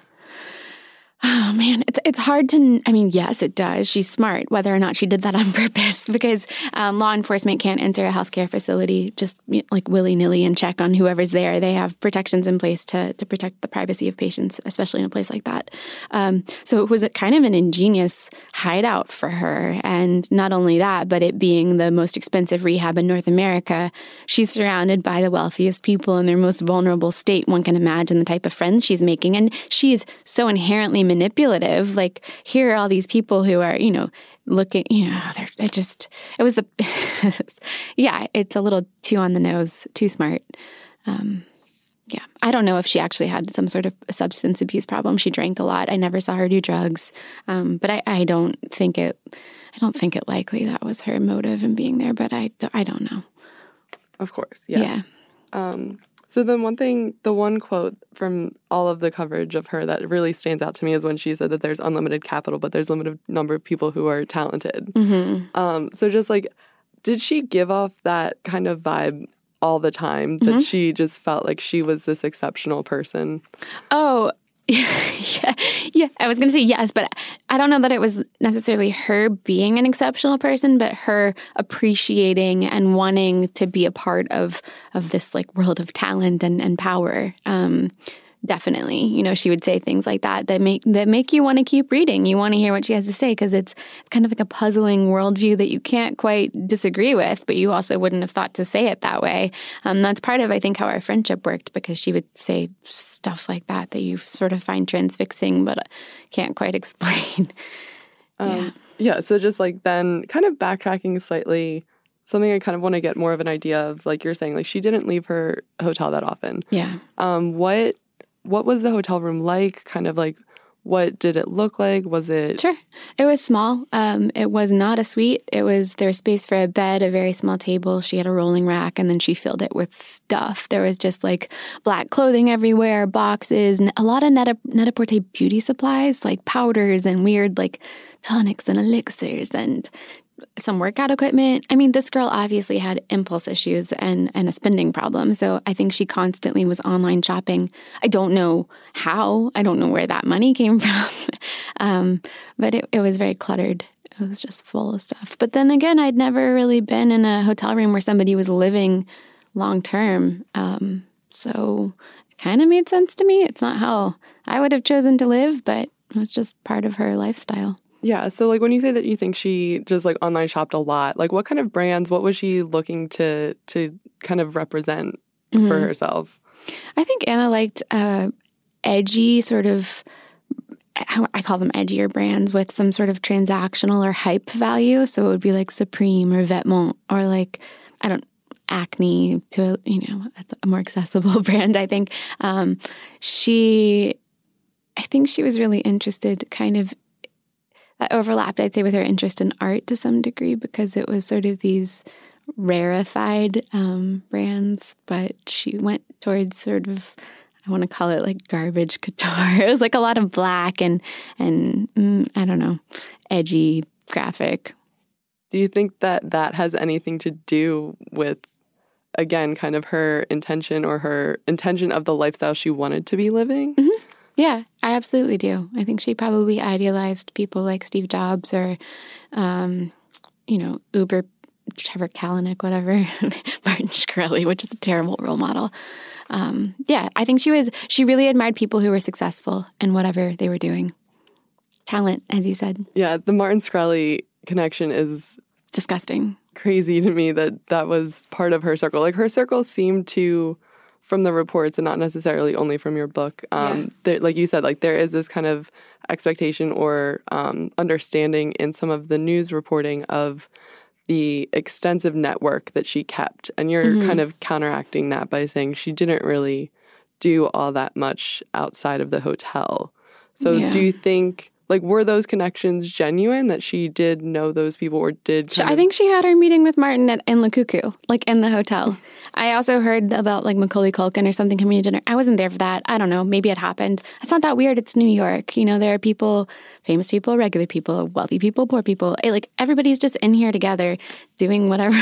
Oh, man. It's it's hard to... I mean, yes, it does. She's smart, whether or not she did that on purpose, because um, law enforcement can't enter a healthcare facility just, like, willy-nilly and check on whoever's there. They have protections in place to, to protect the privacy of patients, especially in a place like that. Um, so it was a, kind of an ingenious hideout for her. And not only that, but it being the most expensive rehab in North America, she's surrounded by the wealthiest people in their most vulnerable state. One can imagine the type of friends she's making. And she's so inherently manipulative. Like, here are all these people who are, you know, looking, you know, it just, it was the, yeah, it's a little too on the nose, too smart. Um, yeah. I don't know if she actually had some sort of substance abuse problem. She drank a lot. I never saw her do drugs. Um, but I, I don't think it, I don't think it likely that was her motive in being there, but I, I don't know. Of course. Yeah. Yeah. Um, so then one thing, the one quote from all of the coverage of her that really stands out to me is when she said that there's unlimited capital, but there's limited number of people who are talented. Mm-hmm. Um, so just like, did she give off that kind of vibe all the time that mm-hmm. she just felt like she was this exceptional person? Oh, yeah, yeah. I was going to say yes, but I don't know that it was necessarily her being an exceptional person, but her appreciating and wanting to be a part of of this like world of talent and and power. Um, definitely, you know, she would say things like that that make that make you want to keep reading. You want to hear what she has to say because it's it's kind of like a puzzling worldview that you can't quite disagree with, but you also wouldn't have thought to say it that way. Um, that's part of I think how our friendship worked, because she would say stuff like that that you sort of find transfixing but can't quite explain. Um, yeah. Yeah. So just like then, kind of backtracking slightly. Something I kind of want to get more of an idea of, like you're saying, like she didn't leave her hotel that often. Yeah. Um. What. What was the hotel room like? Kind of like, what did it look like? Was it... Sure. It was small. Um, it was not a suite. It was, there was space for a bed, a very small table. She had a rolling rack, and then she filled it with stuff. There was just like black clothing everywhere, boxes, and a lot of Net-a- Net-a-Porter beauty supplies, like powders and weird like tonics and elixirs and some workout equipment. I mean, this girl obviously had impulse issues and, and a spending problem. So I think she constantly was online shopping. I don't know how. I don't know where that money came from. um, but it, it was very cluttered. It was just full of stuff. But then again, I'd never really been in a hotel room where somebody was living long term. Um, so it kind of made sense to me. It's not how I would have chosen to live, but it was just part of her lifestyle. Yeah, so, like, when you say that you think she just, like, online shopped a lot, like, what kind of brands, what was she looking to to kind of represent mm-hmm. for herself? I think Anna liked uh, edgy sort of, I call them edgier brands with some sort of transactional or hype value. So it would be, like, Supreme or Vetements or, like, I don't Acne to, you know, a more accessible brand, I think. Um, she, I think she was really interested kind of, that overlapped, I'd say, with her interest in art to some degree, because it was sort of these rarefied um, brands, but she went towards sort of, I want to call it like garbage couture. It was like a lot of black and, and mm, I don't know, edgy graphic. Do you think that that has anything to do with, again, kind of her intention or her intention of the lifestyle she wanted to be living? Mm-hmm. Yeah, I absolutely do. I think she probably idealized people like Steve Jobs or, um, you know, Uber, Trevor Kalanick, whatever, Martin Shkreli, which is a terrible role model. Um, yeah, I think she was, she really admired people who were successful in whatever they were doing. Talent, as you said. Yeah, the Martin Shkreli connection is... disgusting. Crazy to me that that was part of her circle. Like, her circle seemed to... from the reports and not necessarily only from your book, um, yeah. that, like you said, like there is this kind of expectation or um, understanding in some of the news reporting of the extensive network that she kept. And you're mm-hmm. kind of counteracting that by saying she didn't really do all that much outside of the hotel. So yeah. Do you think, like, were those connections genuine that she did know those people or did? She, I think she had her meeting with Martin at, in Le Coucou, like in the hotel. I also heard about like Macaulay Culkin or something coming to dinner. I wasn't there for that. I don't know. Maybe it happened. It's not that weird. It's New York. You know, there are people, famous people, regular people, wealthy people, poor people. It, like everybody's just in here together doing whatever.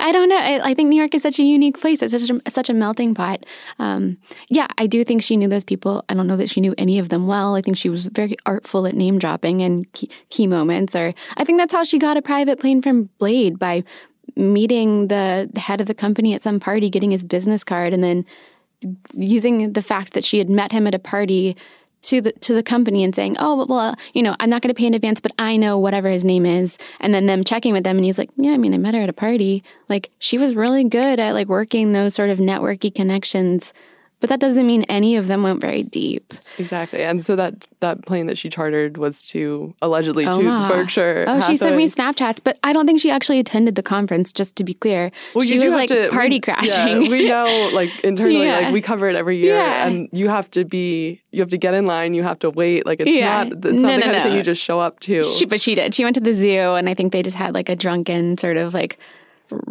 I don't know. I, I think New York is such a unique place. It's such a, such a melting pot. Um, yeah, I do think she knew those people. I don't know that she knew any of them well. I think she was very artful at name dropping and key, key moments. Or I think that's how she got a private plane from Blade, by meeting the head of the company at some party, getting his business card, and then using the fact that she had met him at a party to the to the company and saying, oh, well, you know, I'm not going to pay in advance, but I know whatever his name is. And then them checking with them. And he's like, yeah, I mean, I met her at a party. Like, she was really good at like working those sort of networky connections But that doesn't mean any of them went very deep. Exactly. And so that, that plane that she chartered was to, allegedly, oh, to wow. Berkshire. Oh, Hathaway. She sent me Snapchats, but I don't think she actually attended the conference, just to be clear. Well, she was, like, to, party we, crashing. Yeah, we know, like, internally, yeah. like, we cover it every year, yeah. and you have to be, you have to get in line, you have to wait. Like, it's yeah. not, it's not no, the no, kind no. of thing you just show up to. She, but she did. She went to the zoo, and I think they just had, like, a drunken sort of, like,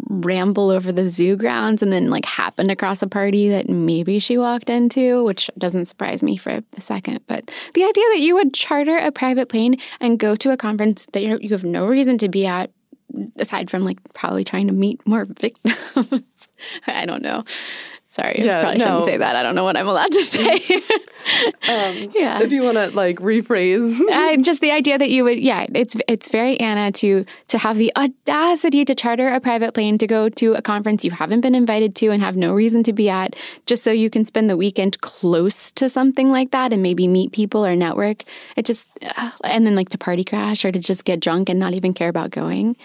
ramble over the zoo grounds, and then like happened across a party that maybe she walked into, which doesn't surprise me for a second. But the idea that you would charter a private plane and go to a conference that you have no reason to be at, aside from like probably trying to meet more victims. I don't know. Sorry, yeah, I probably no. shouldn't say that. I don't know what I'm allowed to say. um, yeah. If you want to, like, rephrase. uh, just the idea that you would, yeah, it's it's very Anna to to have the audacity to charter a private plane to go to a conference you haven't been invited to and have no reason to be at, just so you can spend the weekend close to something like that and maybe meet people or network. It just, uh, and then, like, to party crash or to just get drunk and not even care about going.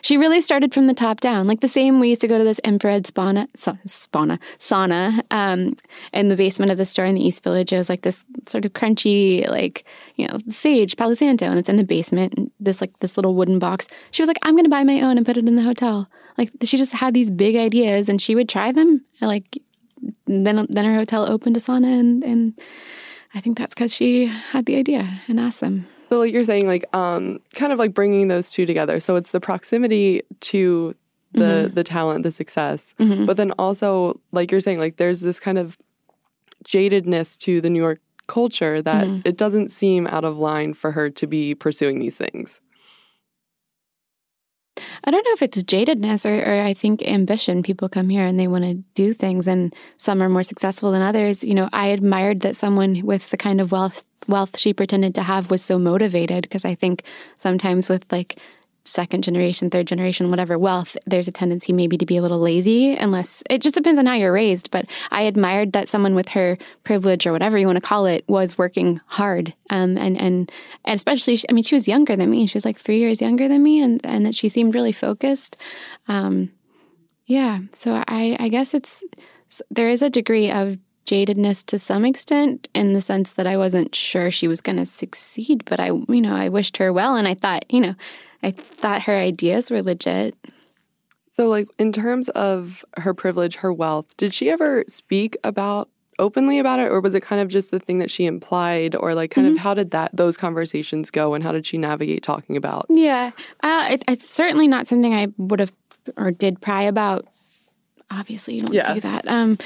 She really started from the top down, like the same. We used to go to this infrared spawna, spawna, sauna um, in the basement of the store in the East Village. It was like this sort of crunchy, like, you know, sage, Palo Santo, and it's in the basement, and this like this little wooden box. She was like, I'm going to buy my own and put it in the hotel. Like, she just had these big ideas, and she would try them. And, like, then then her hotel opened a sauna, and, and I think that's because she had the idea and asked them. So, like you're saying, like, um, kind of like bringing those two together. So it's the proximity to the mm-hmm. the talent, the success. Mm-hmm. But then also, like you're saying, like, there's this kind of jadedness to the New York culture that mm-hmm. it doesn't seem out of line for her to be pursuing these things. I don't know if it's jadedness or, or I think ambition. People come here and they want to do things, and some are more successful than others. You know, I admired that someone with the kind of wealth wealth she pretended to have was so motivated, because I think sometimes with, like, second generation, third generation, whatever wealth, there's a tendency maybe to be a little lazy, unless it just depends on how you're raised. But I admired that someone with her privilege, or whatever you want to call it, was working hard. Um, and, and, and especially, I mean, she was younger than me. She was like three years younger than me, and, and that she seemed really focused. Um, yeah. So I, I guess it's, there is a degree of jadedness to some extent, in the sense that I wasn't sure she was going to succeed, but I, you know, I wished her well, and I thought, you know, I thought her ideas were legit. So, like, in terms of her privilege, her wealth, did she ever speak about, openly about it, or was it kind of just the thing that she implied, or, like, kind mm-hmm. of how did that those conversations go, and how did she navigate talking about? Yeah, uh, it, it's certainly not something I would have or did pry about. Obviously, you don't yeah. do that. Um,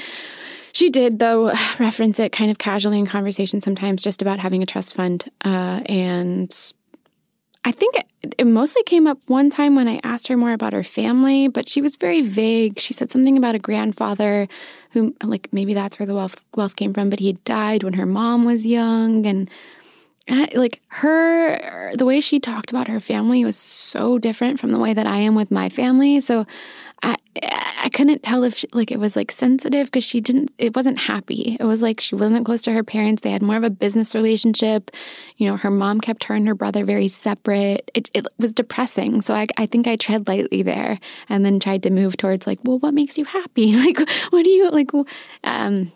she did, though, reference it kind of casually in conversation sometimes, just about having a trust fund, uh, and I think it, it mostly came up one time when I asked her more about her family, but she was very vague. She said something about a grandfather who, like, maybe that's where the wealth wealth came from, but he died when her mom was young. And, like, her, the way she talked about her family was so different from the way that I am with my family. So I I couldn't tell if, she, like, it was, like, sensitive, because she didn't, it wasn't happy. It was like she wasn't close to her parents. They had more of a business relationship. You know, her mom kept her and her brother very separate. It it was depressing. So I, I think I tread lightly there, and then tried to move towards, like, well, what makes you happy? Like, what do you, like, um,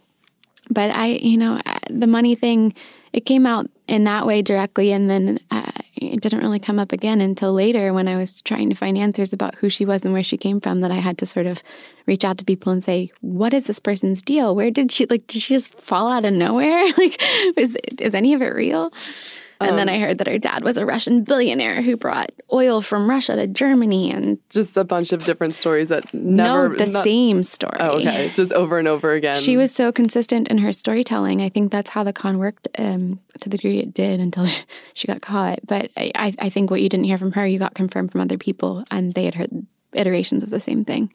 but I, you know, the money thing, it came out in that way directly, and then uh, it didn't really come up again until later, when I was trying to find answers about who she was and where she came from, that I had to sort of reach out to people and say, what is this person's deal? Where did she, like, did she just fall out of nowhere? Like, is, is any of it real? And um, then I heard that her dad was a Russian billionaire who brought oil from Russia to Germany, and just a bunch of different stories that never... No, the not, same story. Oh, okay. Just over and over again. She was so consistent in her storytelling. I think that's how the con worked um, to the degree it did, until she, she got caught. But I, I think what you didn't hear from her, you got confirmed from other people, and they had heard iterations of the same thing.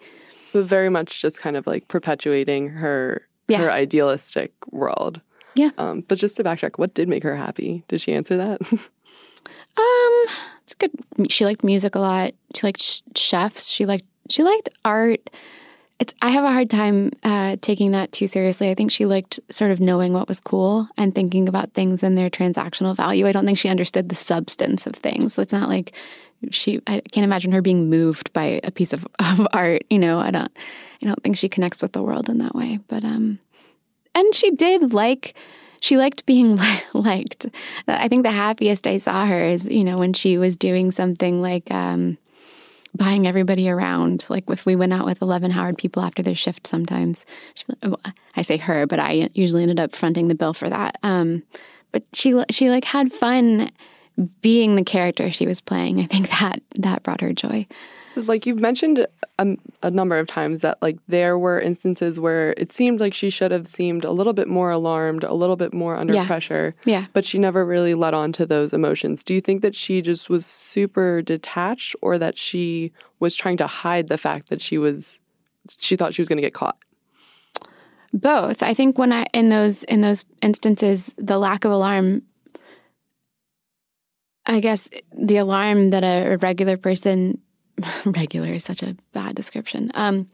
So very much just kind of like perpetuating her yeah. her idealistic world. Yeah. Um, but just to backtrack, what did make her happy? Did she answer that? um, it's good. She liked music a lot. She liked sh- chefs. She liked she liked art. It's I have a hard time uh, taking that too seriously. I think she liked sort of knowing what was cool and thinking about things and their transactional value. I don't think she understood the substance of things. So it's not like she. I can't imagine her being moved by a piece of, of art. You know, I don't. I don't think she connects with the world in that way. But um. And she did like, she liked being liked. I think the happiest I saw her is, you know, when she was doing something like um, buying everybody around. Like if we went out with Eleven Howard people after their shift sometimes. She, well, I say her, but I usually ended up fronting the bill for that. Um, but she, she like had fun being the character she was playing. I think that that brought her joy. Is like you've mentioned a, a number of times that like there were instances where it seemed like she should have seemed a little bit more alarmed, a little bit more under yeah. pressure, yeah. but she never really let on to those emotions. Do you think that she just was super detached, or that she was trying to hide the fact that she was, she thought she was going to get caught? Both. I think when I in those in those instances, the lack of alarm. I guess the alarm that a, a regular person. Regular is such a bad description. Um,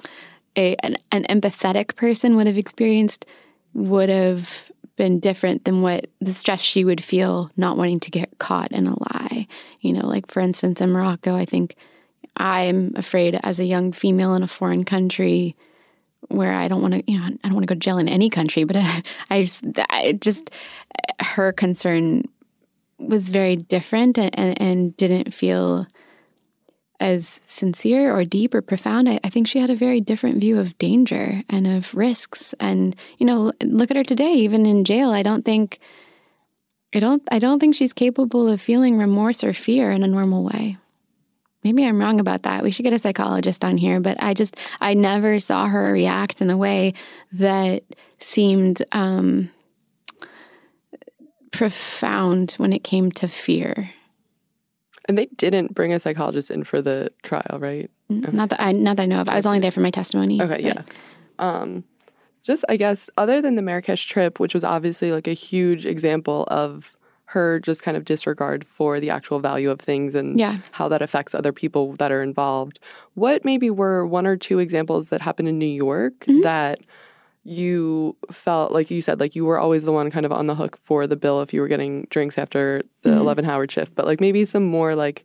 a an, an empathetic person would have experienced would have been different than what the stress she would feel not wanting to get caught in a lie. You know, like for instance, in Morocco, I think I'm afraid as a young female in a foreign country where I don't want to, you know, I don't want to go to jail in any country, but I, I, I just, her concern was very different and, and, and didn't feel as sincere or deep or profound. I, I think she had a very different view of danger and of risks. And, you know, look at her today, even in jail. I don't think, I don't, I don't think she's capable of feeling remorse or fear in a normal way. Maybe I'm wrong about that. We should get a psychologist on here, but I just, I never saw her react in a way that seemed um, profound when it came to fear. And they didn't bring a psychologist in for the trial, right? Okay. Not that I, not that I know of. I was only there for my testimony. Okay, but. yeah. Um, just, I guess, other than the Marrakesh trip, which was obviously like a huge example of her just kind of disregard for the actual value of things and yeah. how that affects other people that are involved, what maybe were one or two examples that happened in New York mm-hmm. that you felt, like you said, like you were always the one kind of on the hook for the bill if you were getting drinks after the mm-hmm. eleven-hour shift. But, like, maybe some more, like,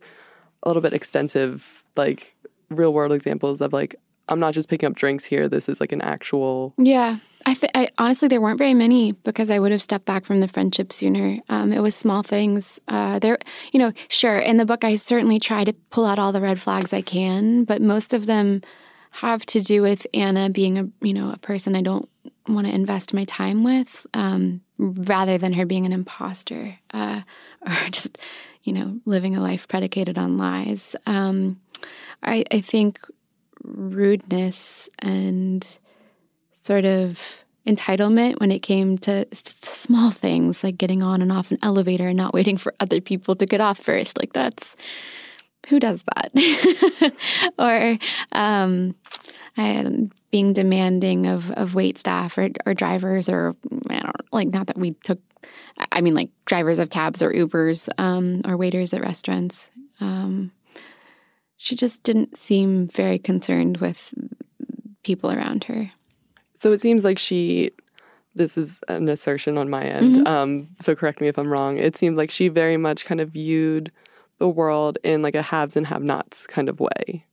a little bit extensive, like, real-world examples of, like, I'm not just picking up drinks here. This is, like, an actual... Yeah. I, th- I honestly, there weren't very many because I would have stepped back from the friendship sooner. Um, it was small things. Uh, there, you know, sure, in the book I certainly try to pull out all the red flags I can, but most of them have to do with Anna being, a you know, a person I don't want to invest my time with, um, rather than her being an imposter uh, or just, you know, living a life predicated on lies. Um, I, I think rudeness and sort of entitlement when it came to, to small things like getting on and off an elevator and not waiting for other people to get off first. Like that's... Who does that? Or um, I, being demanding of, of wait staff or, or drivers or, I don't, like, not that we took, I mean, like, drivers of cabs or Ubers um, or waiters at restaurants. Um, she just didn't seem very concerned with people around her. So it seems like she... This is an assertion on my end, mm-hmm. um, so correct me if I'm wrong. It seemed like she very much kind of viewed... the world in like a haves and have-nots kind of way.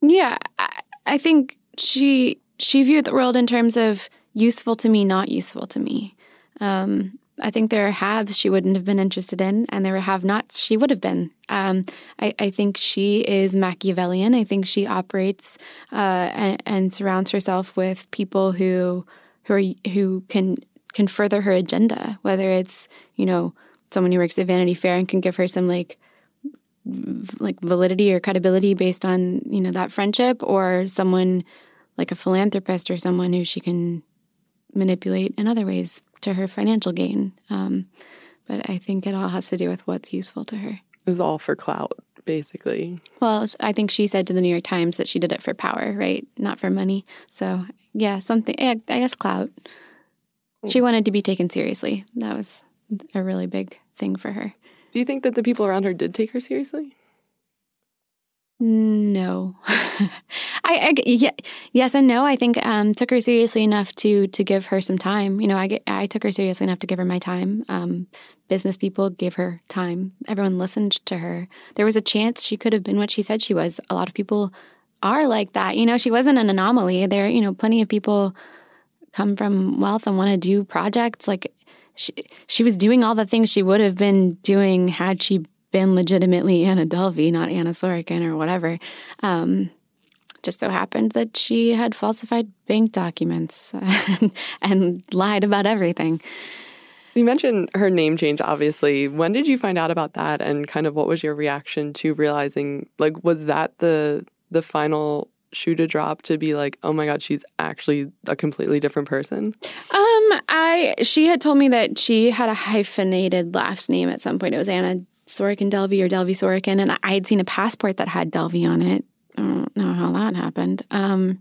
Yeah, I, I think she she viewed the world in terms of useful to me, not useful to me. Um, I think there are haves she wouldn't have been interested in, and there are have-nots she would have been. Um, I, I think she is Machiavellian. I think she operates uh, and, and surrounds herself with people who who are, who can can further her agenda, whether it's, you know, someone who works at Vanity Fair and can give her some like v- like validity or credibility based on, you know, that friendship, or someone like a philanthropist or someone who she can manipulate in other ways to her financial gain. Um, but I think it all has to do with what's useful to her. It was all for clout, basically. Well, I think she said to the New York Times that she did it for power, right? Not for money. So yeah, something, I guess clout. She wanted to be taken seriously. That was... a really big thing for her. Do you think that the people around her did take her seriously? No. I, I yeah, yes and no. I think um, took her seriously enough to to give her some time. You know, I, I took her seriously enough to give her my time. Um, business people gave her time. Everyone listened to her. There was a chance she could have been what she said she was. A lot of people are like that. You know, she wasn't an anomaly. There, you know, plenty of people come from wealth and want to do projects. Like she, she was doing all the things she would have been doing had she been legitimately Anna Delvey, not Anna Sorokin or whatever. Um, just so happened that she had falsified bank documents and, and lied about everything. You mentioned her name change, obviously. When did you find out about that, and kind of what was your reaction to realizing, like, was that the the final shoe to drop to be like, oh my God, she's actually a completely different person? Um, I she had told me that she had a hyphenated last name at some point. It was Anna Sorokin Delvey or Delvey Sorokin, and I had seen a passport that had Delvey on it. I don't know how that happened. Um,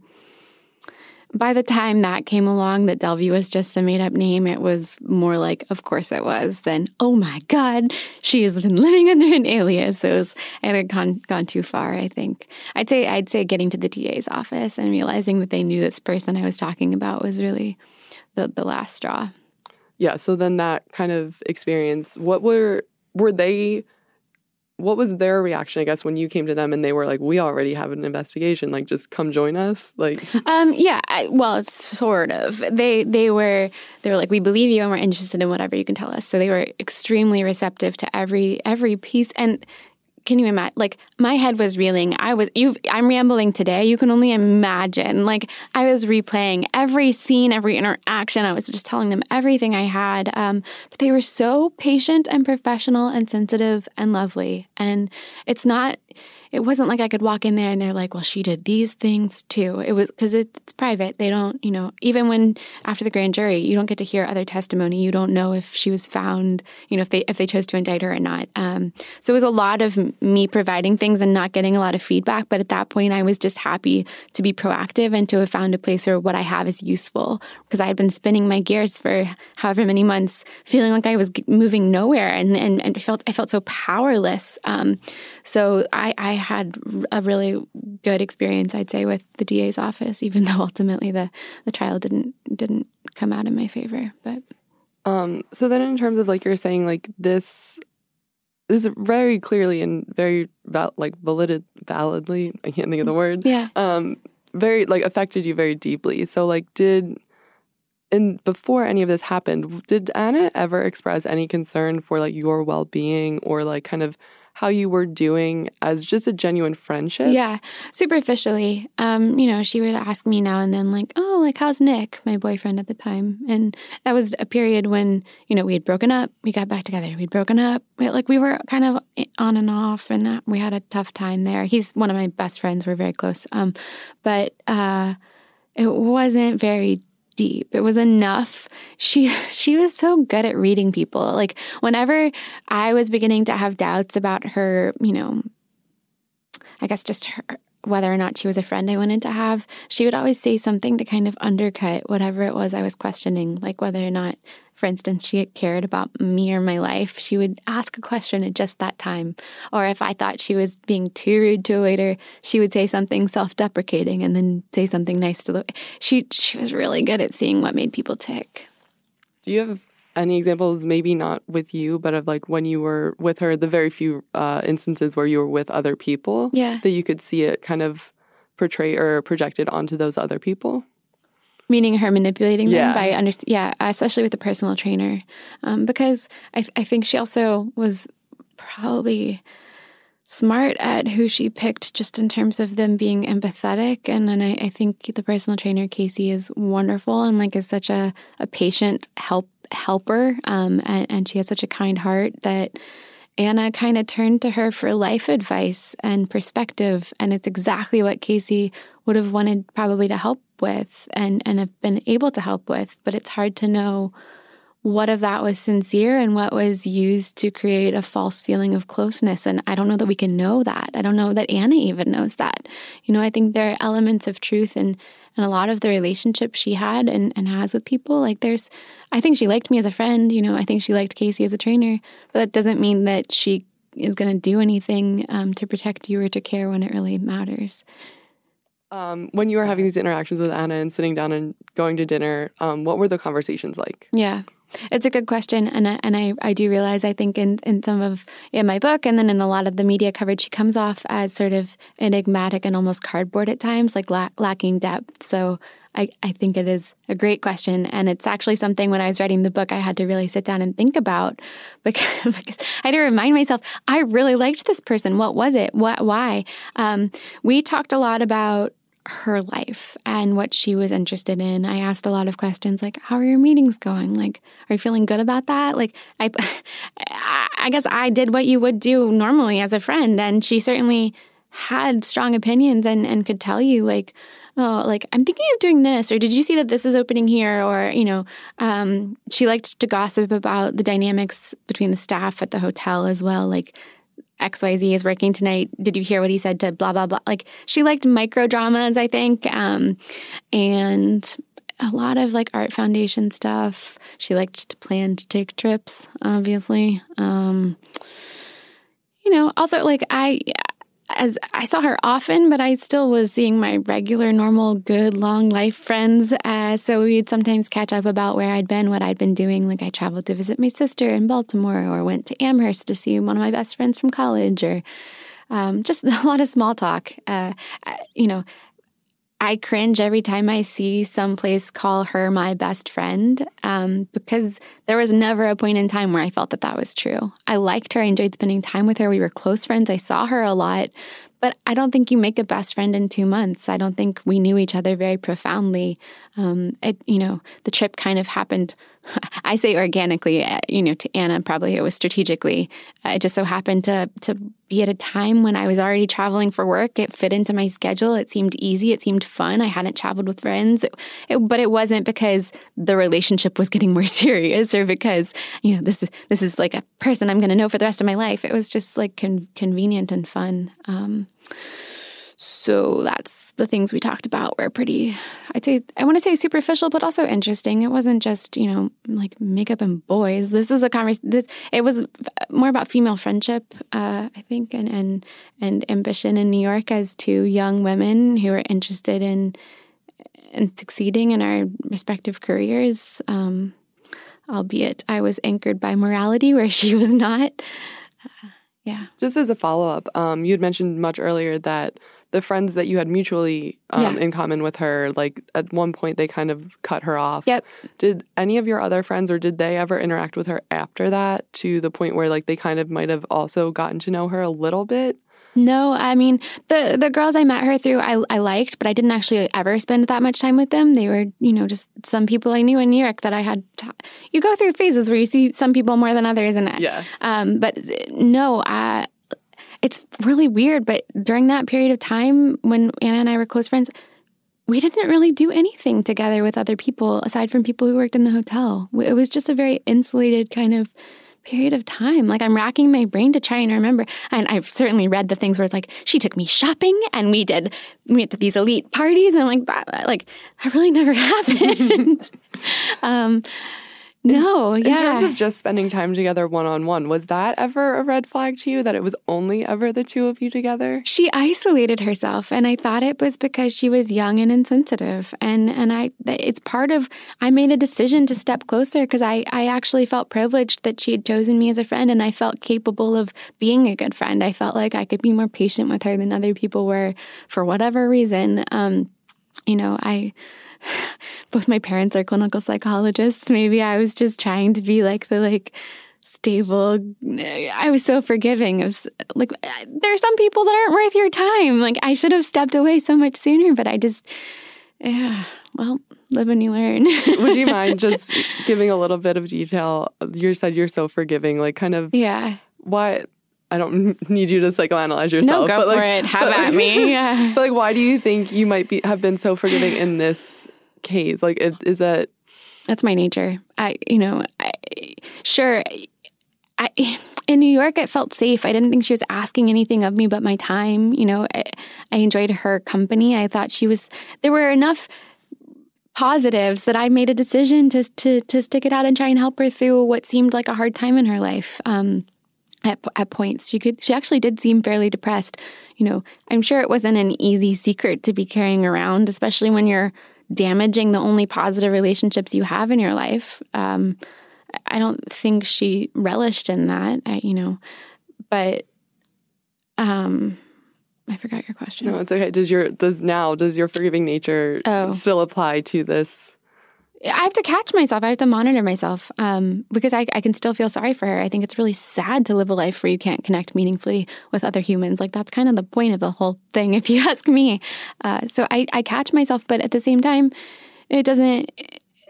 by the time that came along, that Delvey was just a made-up name, it was more like, of course it was, than, oh my God, she has been living under an alias. It was, it had gone, gone too far, I think. I'd say I'd say getting to the D A's office and realizing that they knew this person I was talking about was really the, the last straw. Yeah, so then that kind of experience, what were, were they, what was their reaction, I guess, when you came to them and they were like, we already have an investigation, like, just come join us? Like, um, yeah, I, well, sort of. They they were they were like, we believe you and we're interested in whatever you can tell us. So they were extremely receptive to every every piece. And can you imagine, like, my head was reeling. I was, you've, I'm rambling today. You can only imagine. Like, I was replaying every scene, every interaction. I was just telling them everything I had. Um, but they were so patient and professional and sensitive and lovely. And it's not, it wasn't like I could walk in there and they're like, well, she did these things too. It was, because it, it's private. They don't, you know, even when after the grand jury, you don't get to hear other testimony. You don't know if she was found, you know, if they if they chose to indict her or not. Um, so it was a lot of me providing things and not getting a lot of feedback. But at that point, I was just happy to be proactive and to have found a place where what I have is useful, because I had been spinning my gears for however many months, feeling like I was moving nowhere, and and, and felt I felt so powerless. Um, so I I had a really good experience, I'd say, with the D A's office, even though ultimately the, the trial didn't didn't come out in my favor. But um, so then, in terms of, like, you're saying, like, this. This is very clearly and very, val- like, valid- validly, I can't think of the word, yeah. um, very, like, affected you very deeply. So, like, did, and before any of this happened, did Anna ever express any concern for, like, your well-being or, like, kind of how you were doing as just a genuine friendship? Yeah, superficially. Um, you know, she would ask me now and then, like, oh, like, how's Nick, my boyfriend at the time? And that was a period when, you know, we had broken up. We got back together. We'd broken up. We, like, we were kind of on and off, and we had a tough time there. He's one of my best friends. We're very close. Um, but uh, it wasn't very deep. It was enough. She she was so good at reading people. Like, whenever I was beginning to have doubts about her, you know, I guess just her, whether or not she was a friend I wanted to have, she would always say something to kind of undercut whatever it was I was questioning, like whether or not, for instance, she had cared about me or my life. She would ask a question at just that time. Or if I thought she was being too rude to a waiter, she would say something self-deprecating and then say something nice to the she She was really good at seeing what made people tick. Do you have any examples, maybe not with you, but of, like, when you were with her, the very few uh, instances where you were with other people, yeah, that you could see it kind of portray or projected onto those other people? Meaning her manipulating them, yeah, by underst- yeah, especially with the personal trainer, um, because I, th- I think she also was probably smart at who she picked, just in terms of them being empathetic. And then I, I think the personal trainer, Casey, is wonderful and, like, is such a a patient help. helper um, and, and she has such a kind heart that Anna kind of turned to her for life advice and perspective, and it's exactly what Casey would have wanted probably to help with and, and have been able to help with, but it's hard to know what of that was sincere and what was used to create a false feeling of closeness. And I don't know that we can know that. I don't know that Anna even knows that. You know, I think there are elements of truth and And a lot of the relationship she had and, and has with people. Like, there's, I think she liked me as a friend, you know, I think she liked Casey as a trainer, but that doesn't mean that she is going to do anything um, to protect you or to care when it really matters. Um, when you were having these interactions with Anna and sitting down and going to dinner, um, what were the conversations like? Yeah. It's a good question, and I, and I, I do realize, I think, in, in some of in my book and then in a lot of the media coverage, she comes off as sort of enigmatic and almost cardboard at times, like la- lacking depth. So I, I think it is a great question. And it's actually something when I was writing the book, I had to really sit down and think about because, because I had to remind myself, I really liked this person. What was it? What? Why? Um, we talked a lot about her life and what she was interested in. I asked a lot of questions like, how are your meetings going? Like, are you feeling good about that? Like, I, I guess I did what you would do normally as a friend. And she certainly had strong opinions and, and could tell you like, oh, like, I'm thinking of doing this, or did you see that this is opening here? Or, you know, um, she liked to gossip about the dynamics between the staff at the hotel as well. Like, X Y Z is working tonight. Did you hear what he said to blah, blah, blah? Like, she liked micro dramas, I think, um, and a lot of, like, Art Foundation stuff. She liked to plan to take trips, obviously. Um, you know, also, like, I... As I saw her often, but I still was seeing my regular, normal, good, long life friends. Uh, so we'd sometimes catch up about where I'd been, what I'd been doing. Like I traveled to visit my sister in Baltimore, or went to Amherst to see one of my best friends from college, or um, just a lot of small talk. Uh, I, you know, I cringe every time I see someplace call her my best friend, um, because there was never a point in time where I felt that that was true. I liked her. I enjoyed spending time with her. We were close friends. I saw her a lot. But I don't think you make a best friend in two months. I don't think we knew each other very profoundly. Um, it, you know, the trip kind of happened, I say organically, you know, to Anna, probably it was strategically. It just so happened to to be at a time when I was already traveling for work. It fit into my schedule. It seemed easy. It seemed fun. I hadn't traveled with friends. It, it, but it wasn't because the relationship was getting more serious or because, you know, this, this is like a person I'm going to know for the rest of my life. It was just like con- convenient and fun. Um So that's the things we talked about were pretty, I'd say, I want to say superficial, but also interesting. It wasn't just, you know, like makeup and boys. This is a conversation. This it was more about female friendship, uh, I think, and, and and ambition in New York as two young women who are interested in in succeeding in our respective careers. Um, albeit, I was anchored by morality where she was not. Uh, yeah. Just as a follow up, um, you had mentioned much earlier that the friends that you had mutually um, yeah. in common with her, like at one point they kind of cut her off. Yep. Did any of your other friends or did they ever interact with her after that to the point where like they kind of might have also gotten to know her a little bit? No, I mean, the the girls I met her through I, I liked, but I didn't actually ever spend that much time with them. They were, you know, just some people I knew in New York that I had. T- you go through phases where you see some people more than others. And yeah. Um, but no, I... It's really weird, but during that period of time when Anna and I were close friends, we didn't really do anything together with other people aside from people who worked in the hotel. It was just a very insulated kind of period of time. Like, I'm racking my brain to try and remember. And I've certainly read the things where it's like, she took me shopping and we did, we went to these elite parties. And I'm like, that, like, that really never happened. um No, in, yeah. In terms of just spending time together one-on-one, was that ever a red flag to you, that it was only ever the two of you together? She isolated herself, and I thought it was because she was young and insensitive. And and I, it's part of, I made a decision to step closer because I, I actually felt privileged that she had chosen me as a friend, and I felt capable of being a good friend. I felt like I could be more patient with her than other people were for whatever reason. Um, you know, I... Both my parents are clinical psychologists. Maybe I was just trying to be like the like stable. I was so forgiving. It was like, there are some people that aren't worth your time. Like, I should have stepped away so much sooner, but I just, yeah, well, live and you learn. Would you mind just giving a little bit of detail? You said you're so forgiving, like kind of, yeah. Why? I don't need you to psychoanalyze yourself. No, go but for like, it. Have at like, me. Yeah. But like, why do you think you might be have been so forgiving in this case? Like, it, is that that's my nature? I, you know, I, sure. I in New York, it felt safe. I didn't think she was asking anything of me but my time. You know, I, I enjoyed her company. I thought she was. There were enough positives that I made a decision to to to stick it out and try and help her through what seemed like a hard time in her life. Um, At, at points, she could. She actually did seem fairly depressed. You know, I'm sure it wasn't an easy secret to be carrying around, especially when you're damaging the only positive relationships you have in your life. Um, I don't think she relished in that, I, you know. But um, I forgot your question. No, it's okay. Does your does now does your forgiving nature oh. still apply to this? I have to catch myself. I have to monitor myself um, because I, I can still feel sorry for her. I think it's really sad to live a life where you can't connect meaningfully with other humans. Like, that's kind of the point of the whole thing, if you ask me. Uh, so I, I catch myself, but at the same time, it doesn't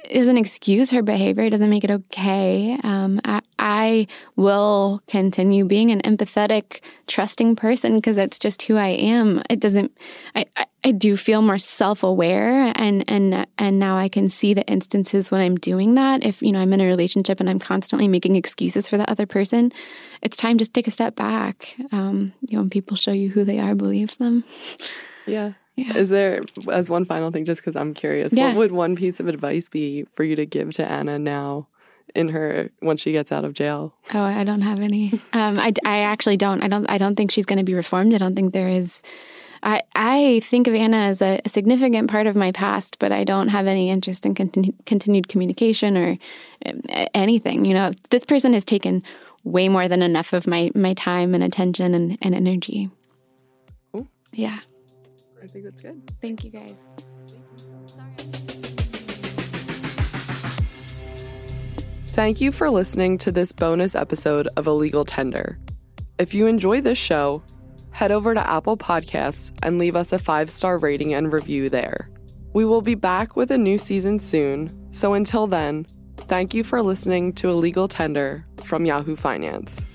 it doesn't excuse her behavior. It doesn't make it okay. Um, I, I will continue being an empathetic, trusting person because that's just who I am. It doesn't. I, I, I do feel more self-aware, and and and now I can see the instances when I'm doing that. If, you know, I'm in a relationship and I'm constantly making excuses for the other person, it's time to take a step back. Um, you know, when people show you who they are, believe them. Yeah. Yeah. Is there, as one final thing, just because I'm curious, yeah. what would one piece of advice be for you to give to Anna now in her, once she gets out of jail? Oh, I don't have any. Um, I, I actually don't. I don't I don't think she's going to be reformed. I don't think there is. I, I think of Anna as a significant part of my past, but I don't have any interest in continu- continued communication or anything. You know, this person has taken way more than enough of my, my time and attention and, and energy. Cool. Yeah. I think that's good. Thank you, guys. Thank you for listening to this bonus episode of Illegal Tender. If you enjoy this show, head over to Apple Podcasts and leave us a five-star rating and review there. We will be back with a new season soon, so until then, thank you for listening to Illegal Tender from Yahoo Finance.